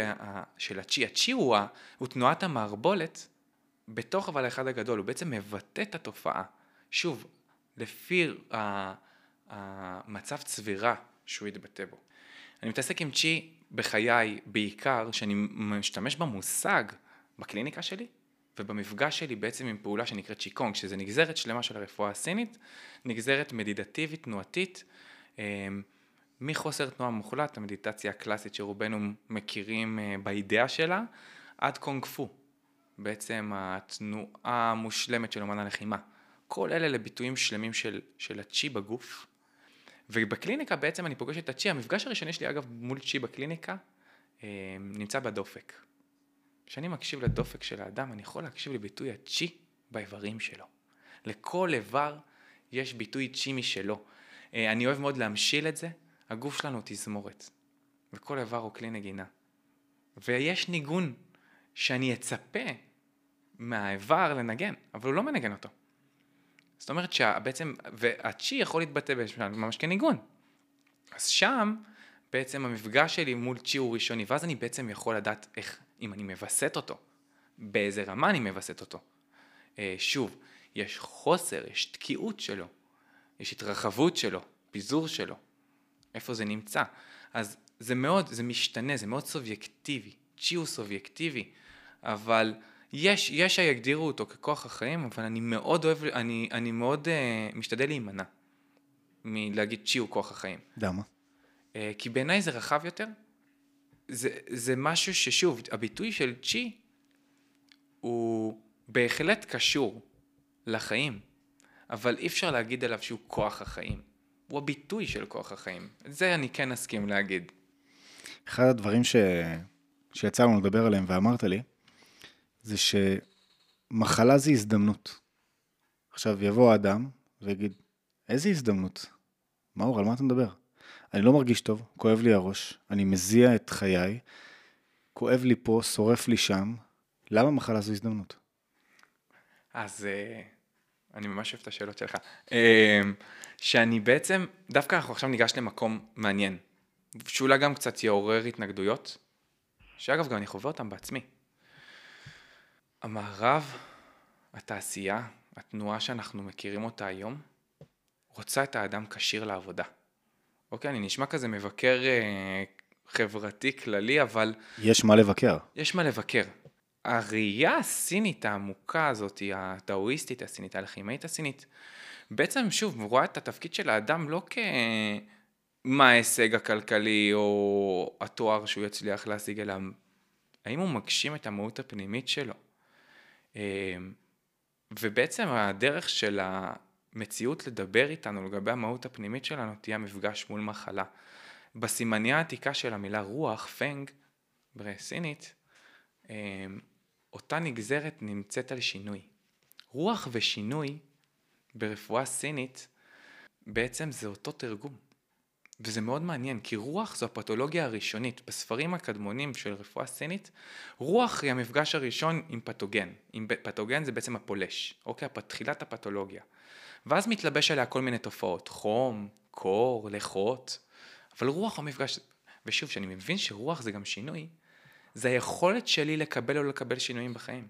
של הצ'י. הצ'י הוא, הוא תנועת המערבולת בתוך אבל האחד הגדול, הוא בעצם מבטא את התופעה. שוב, לפי המצב צבירה שהוא יתבטא בו. אני מתעסק עם צ'י בחיי בעיקר, שאני משתמש במושג בקליניקה שלי, ובמפגש שלי בעצם עם פעולה שנקראת צ'יקונג, שזה נגזרת שלמה של הרפואה הסינית, נגזרת מדיטטיבית, תנועתית, מחוסר תנועה מוחלט, המדיטציה הקלאסית שרובנו מכירים באידאה שלה, עד קונג פו, בעצם התנועה המושלמת של אומן הלחימה. כל אלה לביטויים שלמים של, של הצ'י בגוף. ובקליניקה בעצם אני פוגש את הצ'י, המפגש הראשוני שלי אגב מול צ'י בקליניקה, נמצא בדופק. כשאני מקשיב לדופק של האדם, אני יכול להקשיב לביטוי הצ'י באיברים שלו. לכל איבר יש ביטוי צ'י משלו. אני אוהב מאוד להמשיל את זה, הגוף שלנו תזמורת, וכל איבר הוא כלי נגינה. ויש ניגון שאני אצפה מהאיבר לנגן, אבל הוא לא מנגן אותו. זאת אומרת שבעצם, והצ'י יכול להתבטא ממש כניגון. אז שם בעצם המפגש שלי מול צ'י הוא ראשוני, ואז אני בעצם יכול לדעת איך, אם אני מבסט אותו, באיזה רמה אני מבסט אותו. שוב, יש חוסר, יש תקיעות שלו, יש התרחבות שלו, פיזור שלו, איפה זה נמצא. אז זה מאוד, זה משתנה, זה מאוד סובייקטיבי, צ'י הוא סובייקטיבי, אבל יש, יש שיגדירו אותו ככוח החיים, אבל אני מאוד אוהב, אני, אני מאוד uh, משתדל להימנע, מלהגיד צ'י הוא כוח החיים. למה? Uh, כי בעיניי זה רחב יותר, זה, זה משהו ששוב, הביטוי של צ'י, הוא בהחלט קשור לחיים, אבל אי אפשר להגיד עליו שהוא כוח החיים. הוא הביטוי של כוח החיים. את זה אני כן אסכים להגיד. אחד הדברים ש... שיצא לנו לדבר עליהם ואמרת לי, זה שמחלה זה הזדמנות. עכשיו יבוא האדם ויגיד, איזה הזדמנות? מאור, על מה אתה מדבר? אני לא מרגיש טוב, כואב לי הראש, אני מזיע את חיי, כואב לי פה, שורף לי שם. למה מחלה זו הזדמנות? אז... אני ממש אוהב את השאלות שלך, שאני בעצם, דווקא אנחנו עכשיו ניגש למקום מעניין, שאולי גם קצת יעורר התנגדויות, שאגב גם אני חווה אותם בעצמי. המערב, התעשייה, התנועה שאנחנו מכירים אותה היום, רוצה את האדם כשיר לעבודה. אוקיי, אני נשמע כזה מבקר חברתי כללי, אבל... יש מה לבקר. יש מה לבקר. הראייה הסינית העמוקה הזאת, הדאואיסטית הסינית, הלחימאית הסינית, בעצם שוב רואה את התפקיד של האדם לא כמה ההישג הכלכלי או התואר שהוא יצליח להשיג, אלא האם הוא מגשים את המהות הפנימית שלו. ובעצם הדרך של המציאות לדבר איתנו לגבי המהות הפנימית שלנו תהיה מפגש מול מחלה. בסימניה העתיקה של המילה רוח, פנג, בסינית, אותה נגזרת נמצאת על שינוי. רוח ושינוי ברפואה סינית בעצם זה אותו תרגום. וזה מאוד מעניין, כי רוח זו הפתולוגיה הראשונית. בספרים הקדמונים של רפואה סינית, רוח היא המפגש הראשון עם פתוגן. עם פתוגן זה בעצם הפולש, אוקיי? תחילת הפתולוגיה. ואז מתלבש עליה כל מיני תופעות, חום, קור, לחות. אבל רוח הוא המפגש, ושוב, שאני מבין שרוח זה גם שינוי, זה היכולת שלי לקבל או לקבל שינויים בחיים.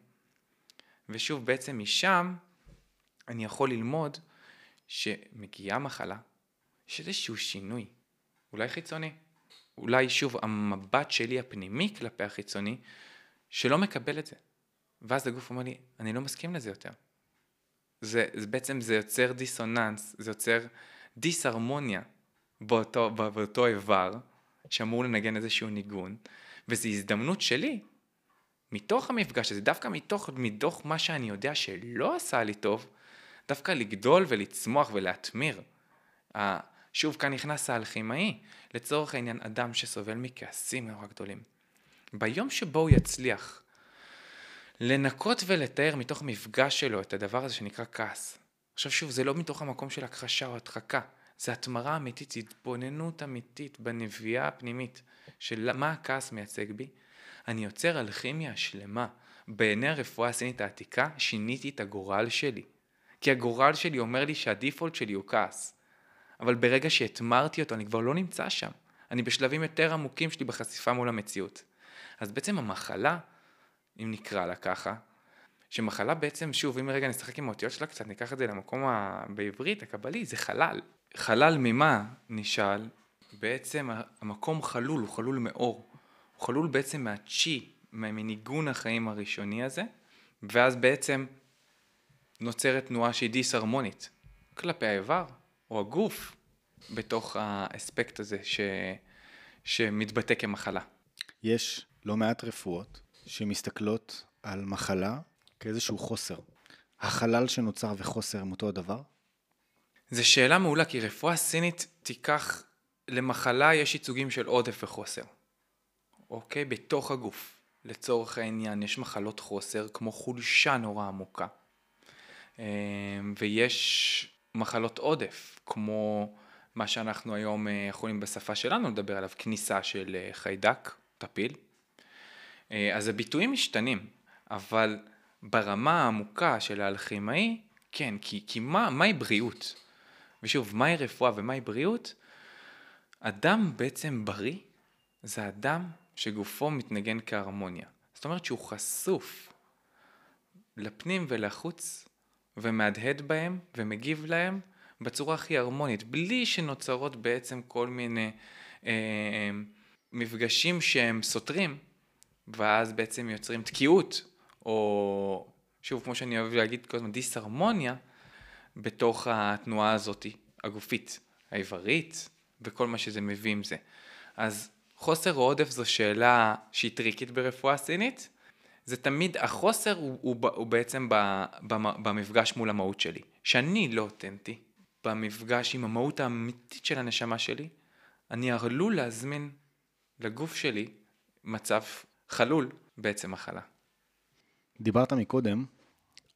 ושוב, בעצם משם אני יכול ללמוד שמגיעה מחלה, יש איזשהו שינוי, אולי חיצוני, אולי שוב המבט שלי הפנימי כלפי החיצוני, שלא מקבל את זה. ואז הגוף אומר לי, אני לא מסכים לזה יותר. זה, זה בעצם זה יוצר דיסוננס, זה יוצר דיסהרמוניה באותו, באותו איבר, שאמור לנגן איזשהו ניגון, וזו הזדמנות שלי, מתוך המפגש הזה, דווקא מתוך, מתוך מה שאני יודע שלא עשה לי טוב, דווקא לגדול ולצמוח ולהתמיר. שוב, כאן נכנס האלכימאי, לצורך העניין אדם שסובל מכעסים נורא גדולים. ביום שבו הוא יצליח לנקות ולתאר מתוך המפגש שלו את הדבר הזה שנקרא כעס. עכשיו שוב, זה לא מתוך המקום של הכחשה או הדחקה, זה התמרה אמיתית, זה התבוננות אמיתית בנביאה הפנימית של מה הכעס מייצג בי. אני יוצר אלכימיה שלמה. בעיני הרפואה הסינית העתיקה שיניתי את הגורל שלי. כי הגורל שלי אומר לי שהדיפולט שלי הוא כעס. אבל ברגע שהתמרתי אותו אני כבר לא נמצא שם. אני בשלבים יותר עמוקים שלי בחשיפה מול המציאות. אז בעצם המחלה, אם נקרא לה ככה, שמחלה בעצם, שוב, אם רגע נשחק עם האותיות שלה קצת, ניקח את זה למקום ה... בעברית, הקבלי, זה חלל. חלל ממה נשאל, בעצם המקום חלול, הוא חלול מאור. הוא חלול בעצם מהצ'י, מניגון החיים הראשוני הזה, ואז בעצם נוצרת תנועה שהיא דיסהרמונית, כלפי האיבר או הגוף, בתוך האספקט הזה ש... שמתבטא כמחלה. יש לא מעט רפואות שמסתכלות על מחלה כאיזשהו חוסר. החלל שנוצר וחוסר הם אותו הדבר? זו שאלה מעולה, כי רפואה סינית תיקח, למחלה יש ייצוגים של עודף וחוסר. אוקיי? בתוך הגוף. לצורך העניין יש מחלות חוסר כמו חולשה נורא עמוקה. ויש מחלות עודף, כמו מה שאנחנו היום יכולים בשפה שלנו לדבר עליו, כניסה של חיידק, טפיל. אז הביטויים משתנים, אבל ברמה העמוקה של האלכימאי, כן, כי, כי מה, מהי בריאות? ושוב, מהי רפואה ומהי בריאות? אדם בעצם בריא, זה אדם שגופו מתנגן כהרמוניה. זאת אומרת שהוא חשוף לפנים ולחוץ, ומהדהד בהם, ומגיב להם בצורה הכי הרמונית, בלי שנוצרות בעצם כל מיני אה, מפגשים שהם סותרים, ואז בעצם יוצרים תקיעות, או שוב, כמו שאני אוהב להגיד כל הזמן, דיסהרמוניה, בתוך התנועה הזאת, הגופית, האיברית, וכל מה שזה מביא עם זה. אז חוסר או עודף זו שאלה שהיא טריקית ברפואה סינית, זה תמיד, החוסר הוא, הוא, הוא בעצם במפגש מול המהות שלי, שאני לא אותנטי, במפגש עם המהות האמיתית של הנשמה שלי, אני עלול להזמין לגוף שלי מצב חלול, בעצם מחלה. דיברת מקודם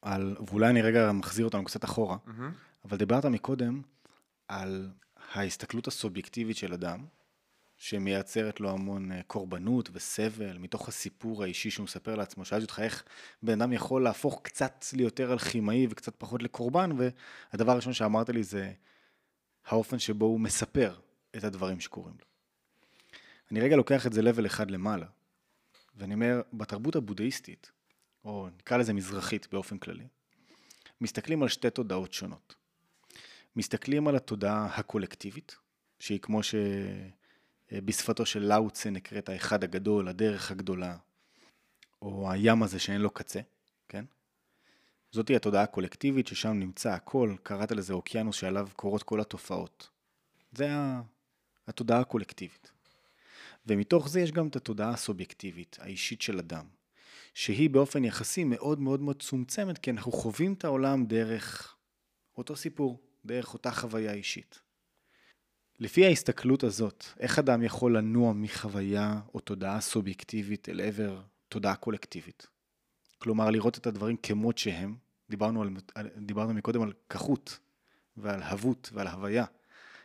על, ואולי אני רגע מחזיר אותנו קצת אחורה, mm-hmm. אבל דיברת מקודם על ההסתכלות הסובייקטיבית של אדם, שמייצרת לו המון קורבנות וסבל, מתוך הסיפור האישי שהוא מספר לעצמו, שאלתי אותך איך בן אדם יכול להפוך קצת ליותר אלכימאי וקצת פחות לקורבן, והדבר הראשון שאמרת לי זה האופן שבו הוא מספר את הדברים שקורים לו. אני רגע לוקח את זה לבל אחד למעלה, ואני אומר, בתרבות הבודהיסטית, או נקרא לזה מזרחית באופן כללי, מסתכלים על שתי תודעות שונות. מסתכלים על התודעה הקולקטיבית, שהיא כמו ש... בשפתו של לאו צו נקראת האחד הגדול, הדרך הגדולה, או הים הזה שאין לו קצה, כן? זאת היא התודעה הקולקטיבית ששם נמצא הכל, קראת לזה אוקיינוס שעליו קורות כל התופעות. זה התודעה הקולקטיבית. ומתוך זה יש גם את התודעה הסובייקטיבית, האישית של אדם, שהיא באופן יחסי מאוד מאוד מאוד צומצמת, כי אנחנו חווים את העולם דרך אותו סיפור, דרך אותה חוויה אישית. לפי ההסתכלות הזאת, איך אדם יכול לנוע מחוויה או תודעה סובייקטיבית אל עבר תודעה קולקטיבית? כלומר, לראות את הדברים כמות שהם, דיברנו, על, דיברנו מקודם על כחות ועל הוות ועל הוויה.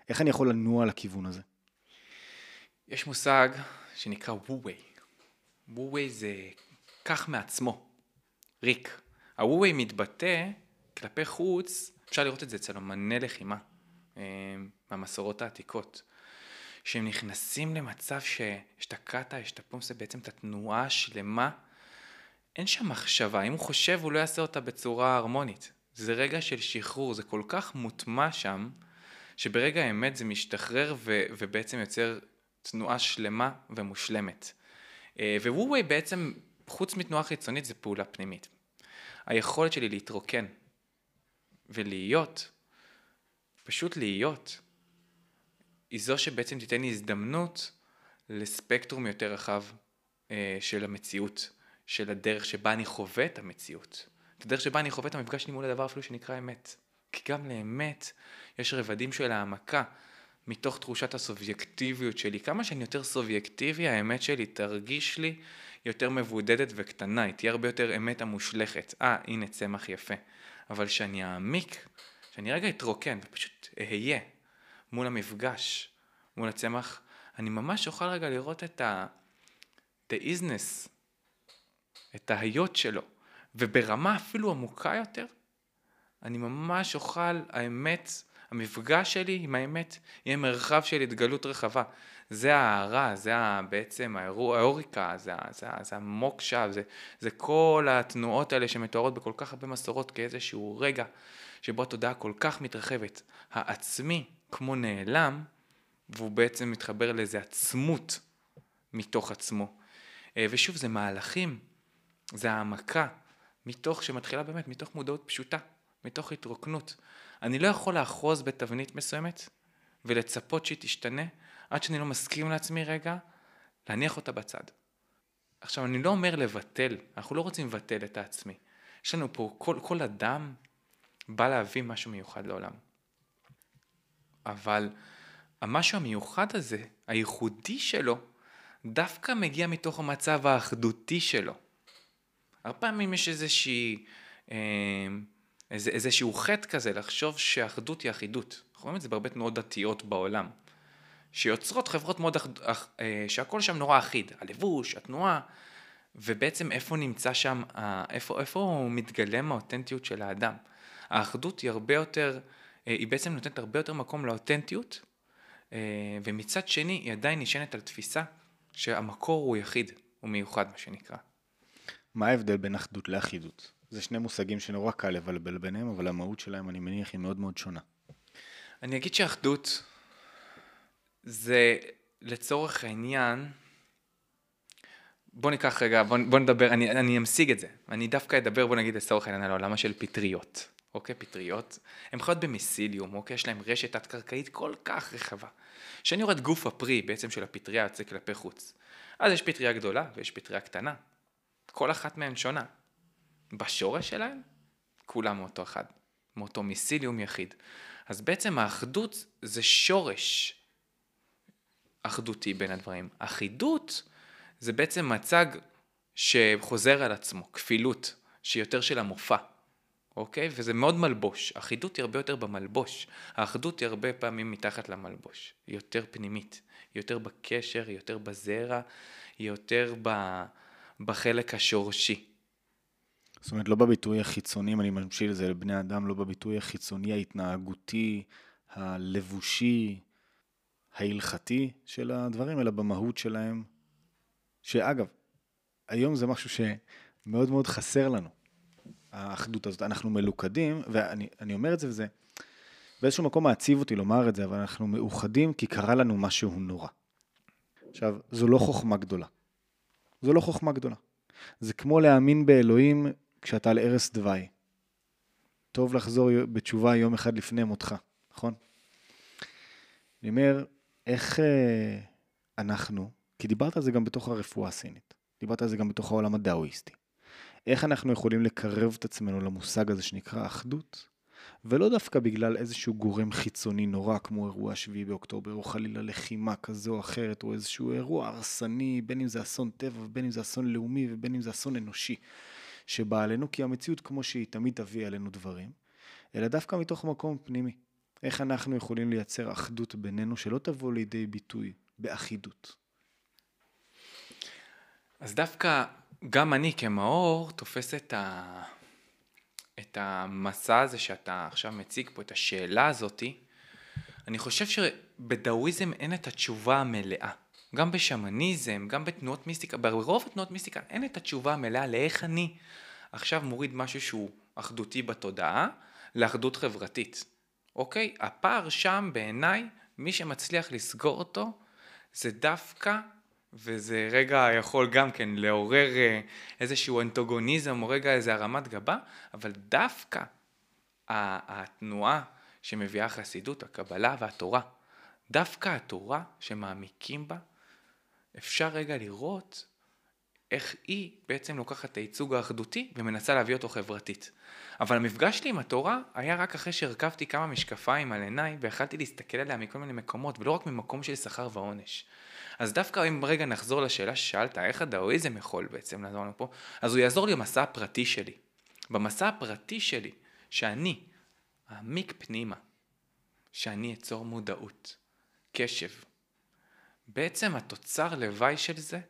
איך אני יכול לנוע לכיוון הזה? יש מושג שנקרא וו-ווי. וו-ווי זה כך מעצמו, ריק. הוו-ווי מתבטא כלפי חוץ, אפשר לראות את זה אצל אומני לחימה, במסורות העתיקות, שהם נכנסים למצב שהשתקעת, השתפום, זה בעצם את התנועה השלמה, אין שם מחשבה, אם הוא חושב הוא לא יעשה אותה בצורה הרמונית, זה רגע של שחרור, זה כל כך מוטמע שם, שברגע האמת זה משתחרר ו- ובעצם יוצר תנועה שלמה ומושלמת. וווי בעצם, חוץ מתנועה חיצונית, זה פעולה פנימית. היכולת שלי להתרוקן ולהיות, פשוט להיות, היא זו שבעצם תיתן לי הזדמנות לספקטרום יותר רחב של המציאות, של הדרך שבה אני חווה את המציאות. את הדרך שבה אני חווה את המפגש שלי מול הדבר אפילו שנקרא אמת. כי גם לאמת יש רבדים של העמקה, מתוך תחושת הסובייקטיביות שלי. כמה שאני יותר סובייקטיבי, האמת שלי תרגיש לי יותר מבודדת וקטנה. היא תהיה הרבה יותר אמת המושלכת. אה, הנה צמח יפה. אבל שאני אעמיק, שאני רגע אתרוקן ופשוט אהיה מול המפגש, מול הצמח, אני ממש אוכל רגע לראות את ה... the isness, את ההיות שלו. וברמה אפילו עמוקה יותר, אני ממש אוכל האמת... המפגש שלי עם האמת יהיה מרחב של התגלות רחבה. זה ההערה, זה בעצם האוריקה, זה, זה, זה המוקשה, זה, זה כל התנועות האלה שמתוארות בכל כך הרבה מסורות כאיזשהו רגע שבו התודעה כל כך מתרחבת. העצמי כמו נעלם, והוא בעצם מתחבר לאיזו עצמות מתוך עצמו. ושוב, זה מהלכים, זה העמקה, מתוך שמתחילה באמת, מתוך מודעות פשוטה, מתוך התרוקנות. אני לא יכול לאחוז בתבנית מסוימת ולצפות שהיא תשתנה עד שאני לא מסכים לעצמי רגע להניח אותה בצד. עכשיו, אני לא אומר לבטל, אנחנו לא רוצים לבטל את העצמי. יש לנו פה, כל, כל אדם בא להביא משהו מיוחד לעולם. אבל המשהו המיוחד הזה, הייחודי שלו, דווקא מגיע מתוך המצב האחדותי שלו. הרבה פעמים יש איזושהי... אה, איזה, איזשהו חטא כזה, לחשוב שאחדות היא אחידות. אנחנו רואים את זה בהרבה תנועות דתיות בעולם, שיוצרות חברות מאוד, אח, אה, שהכל שם נורא אחיד, הלבוש, התנועה, ובעצם איפה נמצא שם, איפה, איפה הוא מתגלם האותנטיות של האדם. האחדות היא הרבה יותר, אה, היא בעצם נותנת הרבה יותר מקום לאותנטיות, אה, ומצד שני היא עדיין נשענת על תפיסה שהמקור הוא יחיד, הוא מיוחד מה שנקרא. מה ההבדל בין אחדות לאחידות? זה שני מושגים שנורא קל לבלבל ביניהם, אבל המהות שלהם, אני מניח, היא מאוד מאוד שונה. אני אגיד שאחדות זה לצורך העניין, בוא ניקח רגע, בוא, בוא נדבר, אני, אני אמשיג את זה. אני דווקא אדבר, בוא נגיד לצורך העניין על העולמה של פטריות. אוקיי, פטריות, הן חיות במיסיליום, אוקיי, יש להן רשת תת-קרקעית כל כך רחבה. כשאני רואה את גוף הפרי בעצם של הפטריה יוצא כלפי חוץ, אז יש פטריה גדולה ויש פטריה קטנה. כל אחת מהן שונה. בשורש שלהם, כולם מאותו אחד, מאותו מיסיליום יחיד. אז בעצם האחדות זה שורש אחדותי בין הדברים. אחידות זה בעצם מצג שחוזר על עצמו, כפילות, שיותר של המופע, אוקיי? וזה מאוד מלבוש. אחידות היא הרבה יותר במלבוש. האחדות היא הרבה פעמים מתחת למלבוש. היא יותר פנימית, היא יותר בקשר, היא יותר בזרע, היא יותר בחלק השורשי. זאת אומרת, לא בביטוי החיצוני, אני ממשיל את זה לבני אדם, לא בביטוי החיצוני, ההתנהגותי, הלבושי, ההלכתי של הדברים, אלא במהות שלהם, שאגב, היום זה משהו שמאוד מאוד חסר לנו, האחדות הזאת. אנחנו מלוכדים, ואני אני אומר את זה וזה, באיזשהו מקום מעציב אותי לומר את זה, אבל אנחנו מאוחדים כי קרה לנו משהו נורא. עכשיו, זו לא חוכמה גדולה. זו לא חוכמה גדולה. זה כמו להאמין באלוהים כשאתה על ערש דווי. טוב לחזור בתשובה יום אחד לפני מותך, נכון? אני אומר, איך אנחנו, כי דיברת על זה גם בתוך הרפואה הסינית, דיברת על זה גם בתוך העולם הדאואיסטי, איך אנחנו יכולים לקרב את עצמנו למושג הזה שנקרא אחדות, ולא דווקא בגלל איזשהו גורם חיצוני נורא, כמו אירוע השביעי באוקטובר, או חלילה לחימה כזו או אחרת, או איזשהו אירוע הרסני, בין אם זה אסון טבע, ובין אם זה אסון לאומי, ובין אם זה אסון אנושי, שבא עלינו, כי המציאות כמו שהיא תמיד תביא עלינו דברים, אלא דווקא מתוך מקום פנימי. איך אנחנו יכולים לייצר אחדות בינינו, שלא תבוא לידי ביטוי באחידות? אז דווקא גם אני כמאור תופס את ה... את המסע הזה שאתה עכשיו מציג פה, את השאלה הזאת, אני חושב שבדאואיזם אין את התשובה המלאה. גם בשמניזם, גם בתנועות מיסטיקה, ברוב התנועות מיסטיקה, אין את התשובה המלאה לאיך אני עכשיו מוריד משהו שהוא אחדותי בתודעה, לאחדות חברתית. אוקיי? הפער שם בעיניי, מי שמצליח לסגור אותו, זה דווקא, וזה רגע יכול גם כן לעורר איזשהו אנטוגוניזם או רגע איזו הרמת גבה, אבל דווקא התנועה שמביאה חסידות, הקבלה והתורה, דווקא התורה שמעמיקים בה, אפשר רגע לראות איך היא בעצם לוקחת את הייצוג האחדותי ומנסה להביא אותו חברתית. אבל המפגש שלי עם התורה היה רק אחרי שהרכבתי כמה משקפיים על עיניי, והחלתי להסתכל עליה מכל מיני מקומות, ולא רק ממקום של שכר ועונש. אז דווקא אם רגע נחזור לשאלה ששאלת, איך הדאואיזם יכול בעצם לעזור לנו פה, אז הוא יעזור לי במסע הפרטי שלי. במסע הפרטי שלי, שאני אעמיק פנימה, שאני אצור מודעות, קשב. בעצם התוצר לוואי של זה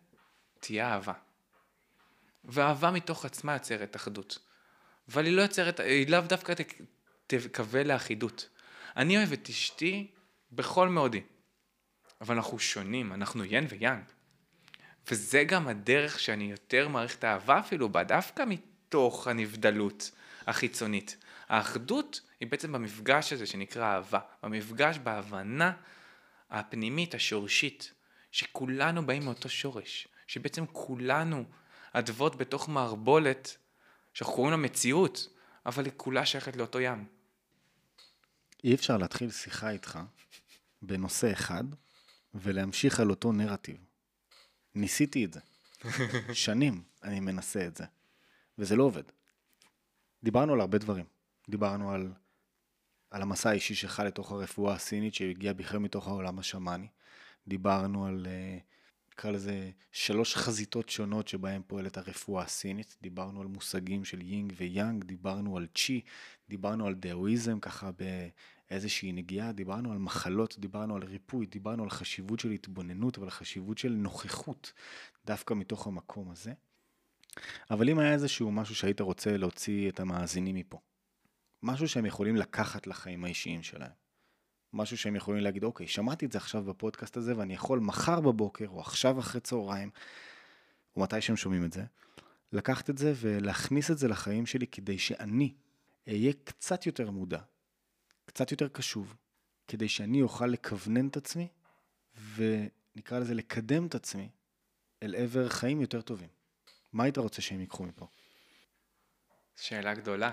תהיה אהבה. ואהבה מתוך עצמה יוצרת אחדות. אבל היא לא יוצרת, היא לאו דווקא תקווה לאחידות. אני אוהב את אשתי בכל מאודי. אבל אנחנו שונים, אנחנו ין ויאנג. וזה גם הדרך שאני יותר מעריך את האהבה אפילו, דווקא מתוך הנבדלות החיצונית. האחדות היא בעצם במפגש הזה שנקרא אהבה. במפגש בהבנה הפנימית, השורשית, שכולנו באים מאותו שורש. שבעצם כולנו עדבות בתוך מערבולת, שאנחנו קוראים לה מציאות, אבל היא כולה שייכת לאותו ים. אי אפשר להתחיל שיחה איתך בנושא אחד, ולהמשיך על אותו נרטיב. ניסיתי את זה. שנים אני מנסה את זה. וזה לא עובד. דיברנו על הרבה דברים. דיברנו על, על המסע האישי שלך לתוך הרפואה הסינית, שהגיעה בכלל מתוך העולם השמאני. דיברנו על, נקרא לזה, שלוש חזיתות שונות שבהן פועלת הרפואה הסינית. דיברנו על מושגים של יינג ויאנג, דיברנו על צ'י, דיברנו על דאואיזם, ככה ב... איזושהי נגיעה, דיברנו על מחלות, דיברנו על ריפוי, דיברנו על חשיבות של התבוננות, ועל חשיבות של נוכחות, דווקא מתוך המקום הזה. אבל אם היה איזשהו משהו שהיית רוצה להוציא את המאזינים מפה, משהו שהם יכולים לקחת לחיים האישיים שלהם, משהו שהם יכולים להגיד, אוקיי, שמעתי את זה עכשיו בפודקאסט הזה, ואני יכול מחר בבוקר, או עכשיו אחרי צהריים, או מתי שהם שומעים את זה, לקחת את זה ולהכניס את זה לחיים שלי, כדי שאני אהיה קצת יותר מודע, קצת יותר קשוב, כדי שאני אוכל לכוונן את עצמי, ונקרא לזה לקדם את עצמי, אל עבר חיים יותר טובים. מה היית רוצה שהם ייקחו מפה? שאלה גדולה.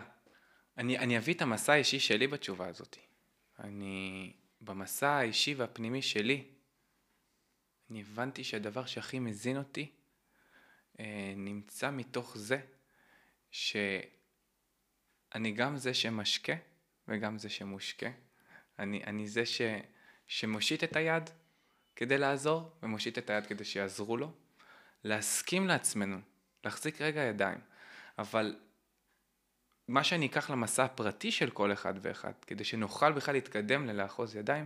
אני, אני אביא את המסע האישי שלי בתשובה הזאת. אני, במסע האישי והפנימי שלי, אני הבנתי שהדבר שהכי מזין אותי, נמצא מתוך זה, שאני גם זה שמשקה, וגם זה שמושקה. אני, אני זה ש, שמושיט את היד כדי לעזור, ומושיט את היד כדי שיעזרו לו. להסכים לעצמנו, להחזיק רגע ידיים. אבל מה שאני אקח למסע הפרטי של כל אחד ואחד, כדי שנוכל בכלל להתקדם ללאחוז ידיים,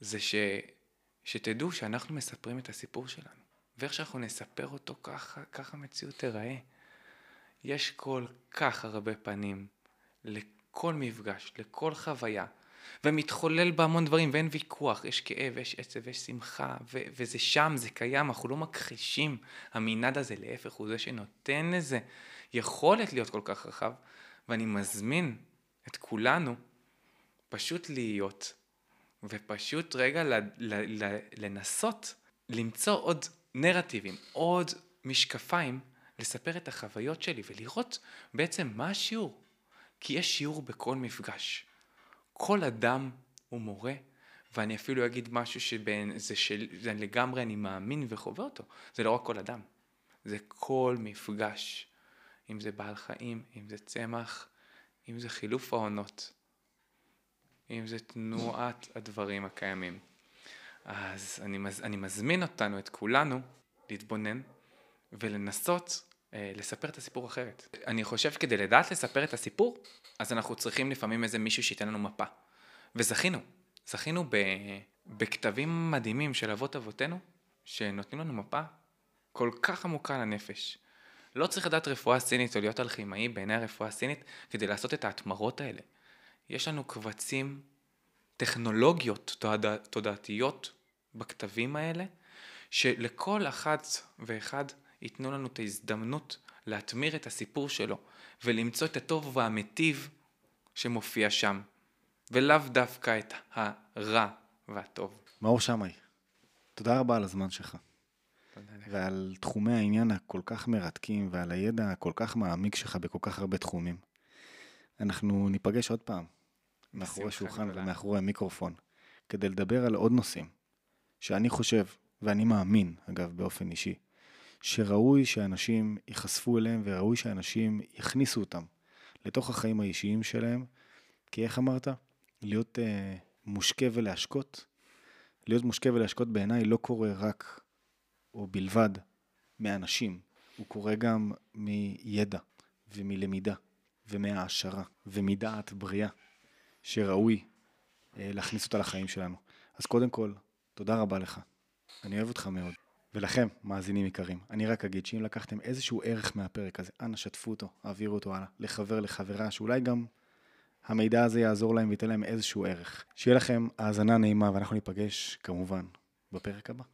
זה ש, שתדעו שאנחנו מספרים את הסיפור שלנו. ואיך שאנחנו נספר אותו ככה, ככה המציאות תראה. יש כל כך הרבה פנים לכך, כל מפגש, לכל חוויה, ומתחולל בהמון דברים, ואין ויכוח, יש כאב, יש עצב, יש שמחה, ו- וזה שם, זה קיים, אנחנו לא מכחישים, המנעד הזה להפך הוא זה שנותן לזה יכולת להיות כל כך רחב, ואני מזמין את כולנו פשוט להיות, ופשוט רגע ל- ל- ל- לנסות, למצוא עוד נרטיבים, עוד משקפיים, לספר את החוויות שלי ולראות בעצם מה השיעור. כי יש שיעור בכל מפגש. כל אדם הוא מורה, ואני אפילו אגיד משהו שזה לגמרי אני מאמין וחווה אותו. זה לא רק כל אדם, זה כל מפגש. אם זה בעל חיים, אם זה צמח, אם זה חילוף העונות, אם זה תנועת הדברים הקיימים. אז אני, מז, אני מזמין אותנו, את כולנו, להתבונן ולנסות אה, לספר את הסיפור אחרת. אני חושב כדי לדעת לספר את הסיפור, אז אנחנו צריכים לפעמים איזה מישהו שייתן לנו מפה. וזכינו, זכינו ב, בכתבים מדהימים של אבות אבותינו, שנותנים לנו מפה כל כך עמוקה לנפש. לא צריך לדעת רפואה סינית או להיות אלכימאי בעיני הרפואה הסינית כדי לעשות את ההתמרות האלה. יש לנו קבצים טכנולוגיות תודע, תודעתיות בכתבים האלה, שלכל אחת ואחד ייתנו לנו את ההזדמנות להתמיר את הסיפור שלו, ולמצוא את הטוב והמטיב שמופיע שם, ולאו דווקא את הרע והטוב. מאור שמאי, תודה רבה על הזמן שלך. ועל תחומי העניין הכל כך מרתקים, ועל הידע הכל כך מעמיק שלך בכל כך הרבה תחומים. אנחנו ניפגש עוד פעם, מאחורי שולחן ומאחורי המיקרופון, כדי לדבר על עוד נושאים, שאני חושב, ואני מאמין, אגב, באופן אישי, שראוי שאנשים ייחשפו אליהם, וראוי שאנשים יכניסו אותם לתוך החיים האישיים שלהם, כי איך אמרת? להיות אה, מושקע ולהשקות. להיות מושקע ולהשקות בעיניי לא קורה רק או בלבד מאנשים, הוא קורה גם מידע ומלמידה ומהעשרה ומדעת בריאה שראוי להכניס אותה לחיים שלנו. אז קודם כל, תודה רבה לך. אני אוהב אותך מאוד. ולכם, מאזינים יקרים, אני רק אגיד שאם לקחתם איזשהו ערך מהפרק הזה, אנא שתפו אותו, העבירו אותו הלאה, לחבר, לחברה, שאולי גם המידע הזה יעזור להם ויתן להם איזשהו ערך. שיהיה לכם האזנה נעימה ואנחנו ניפגש כמובן בפרק הבא.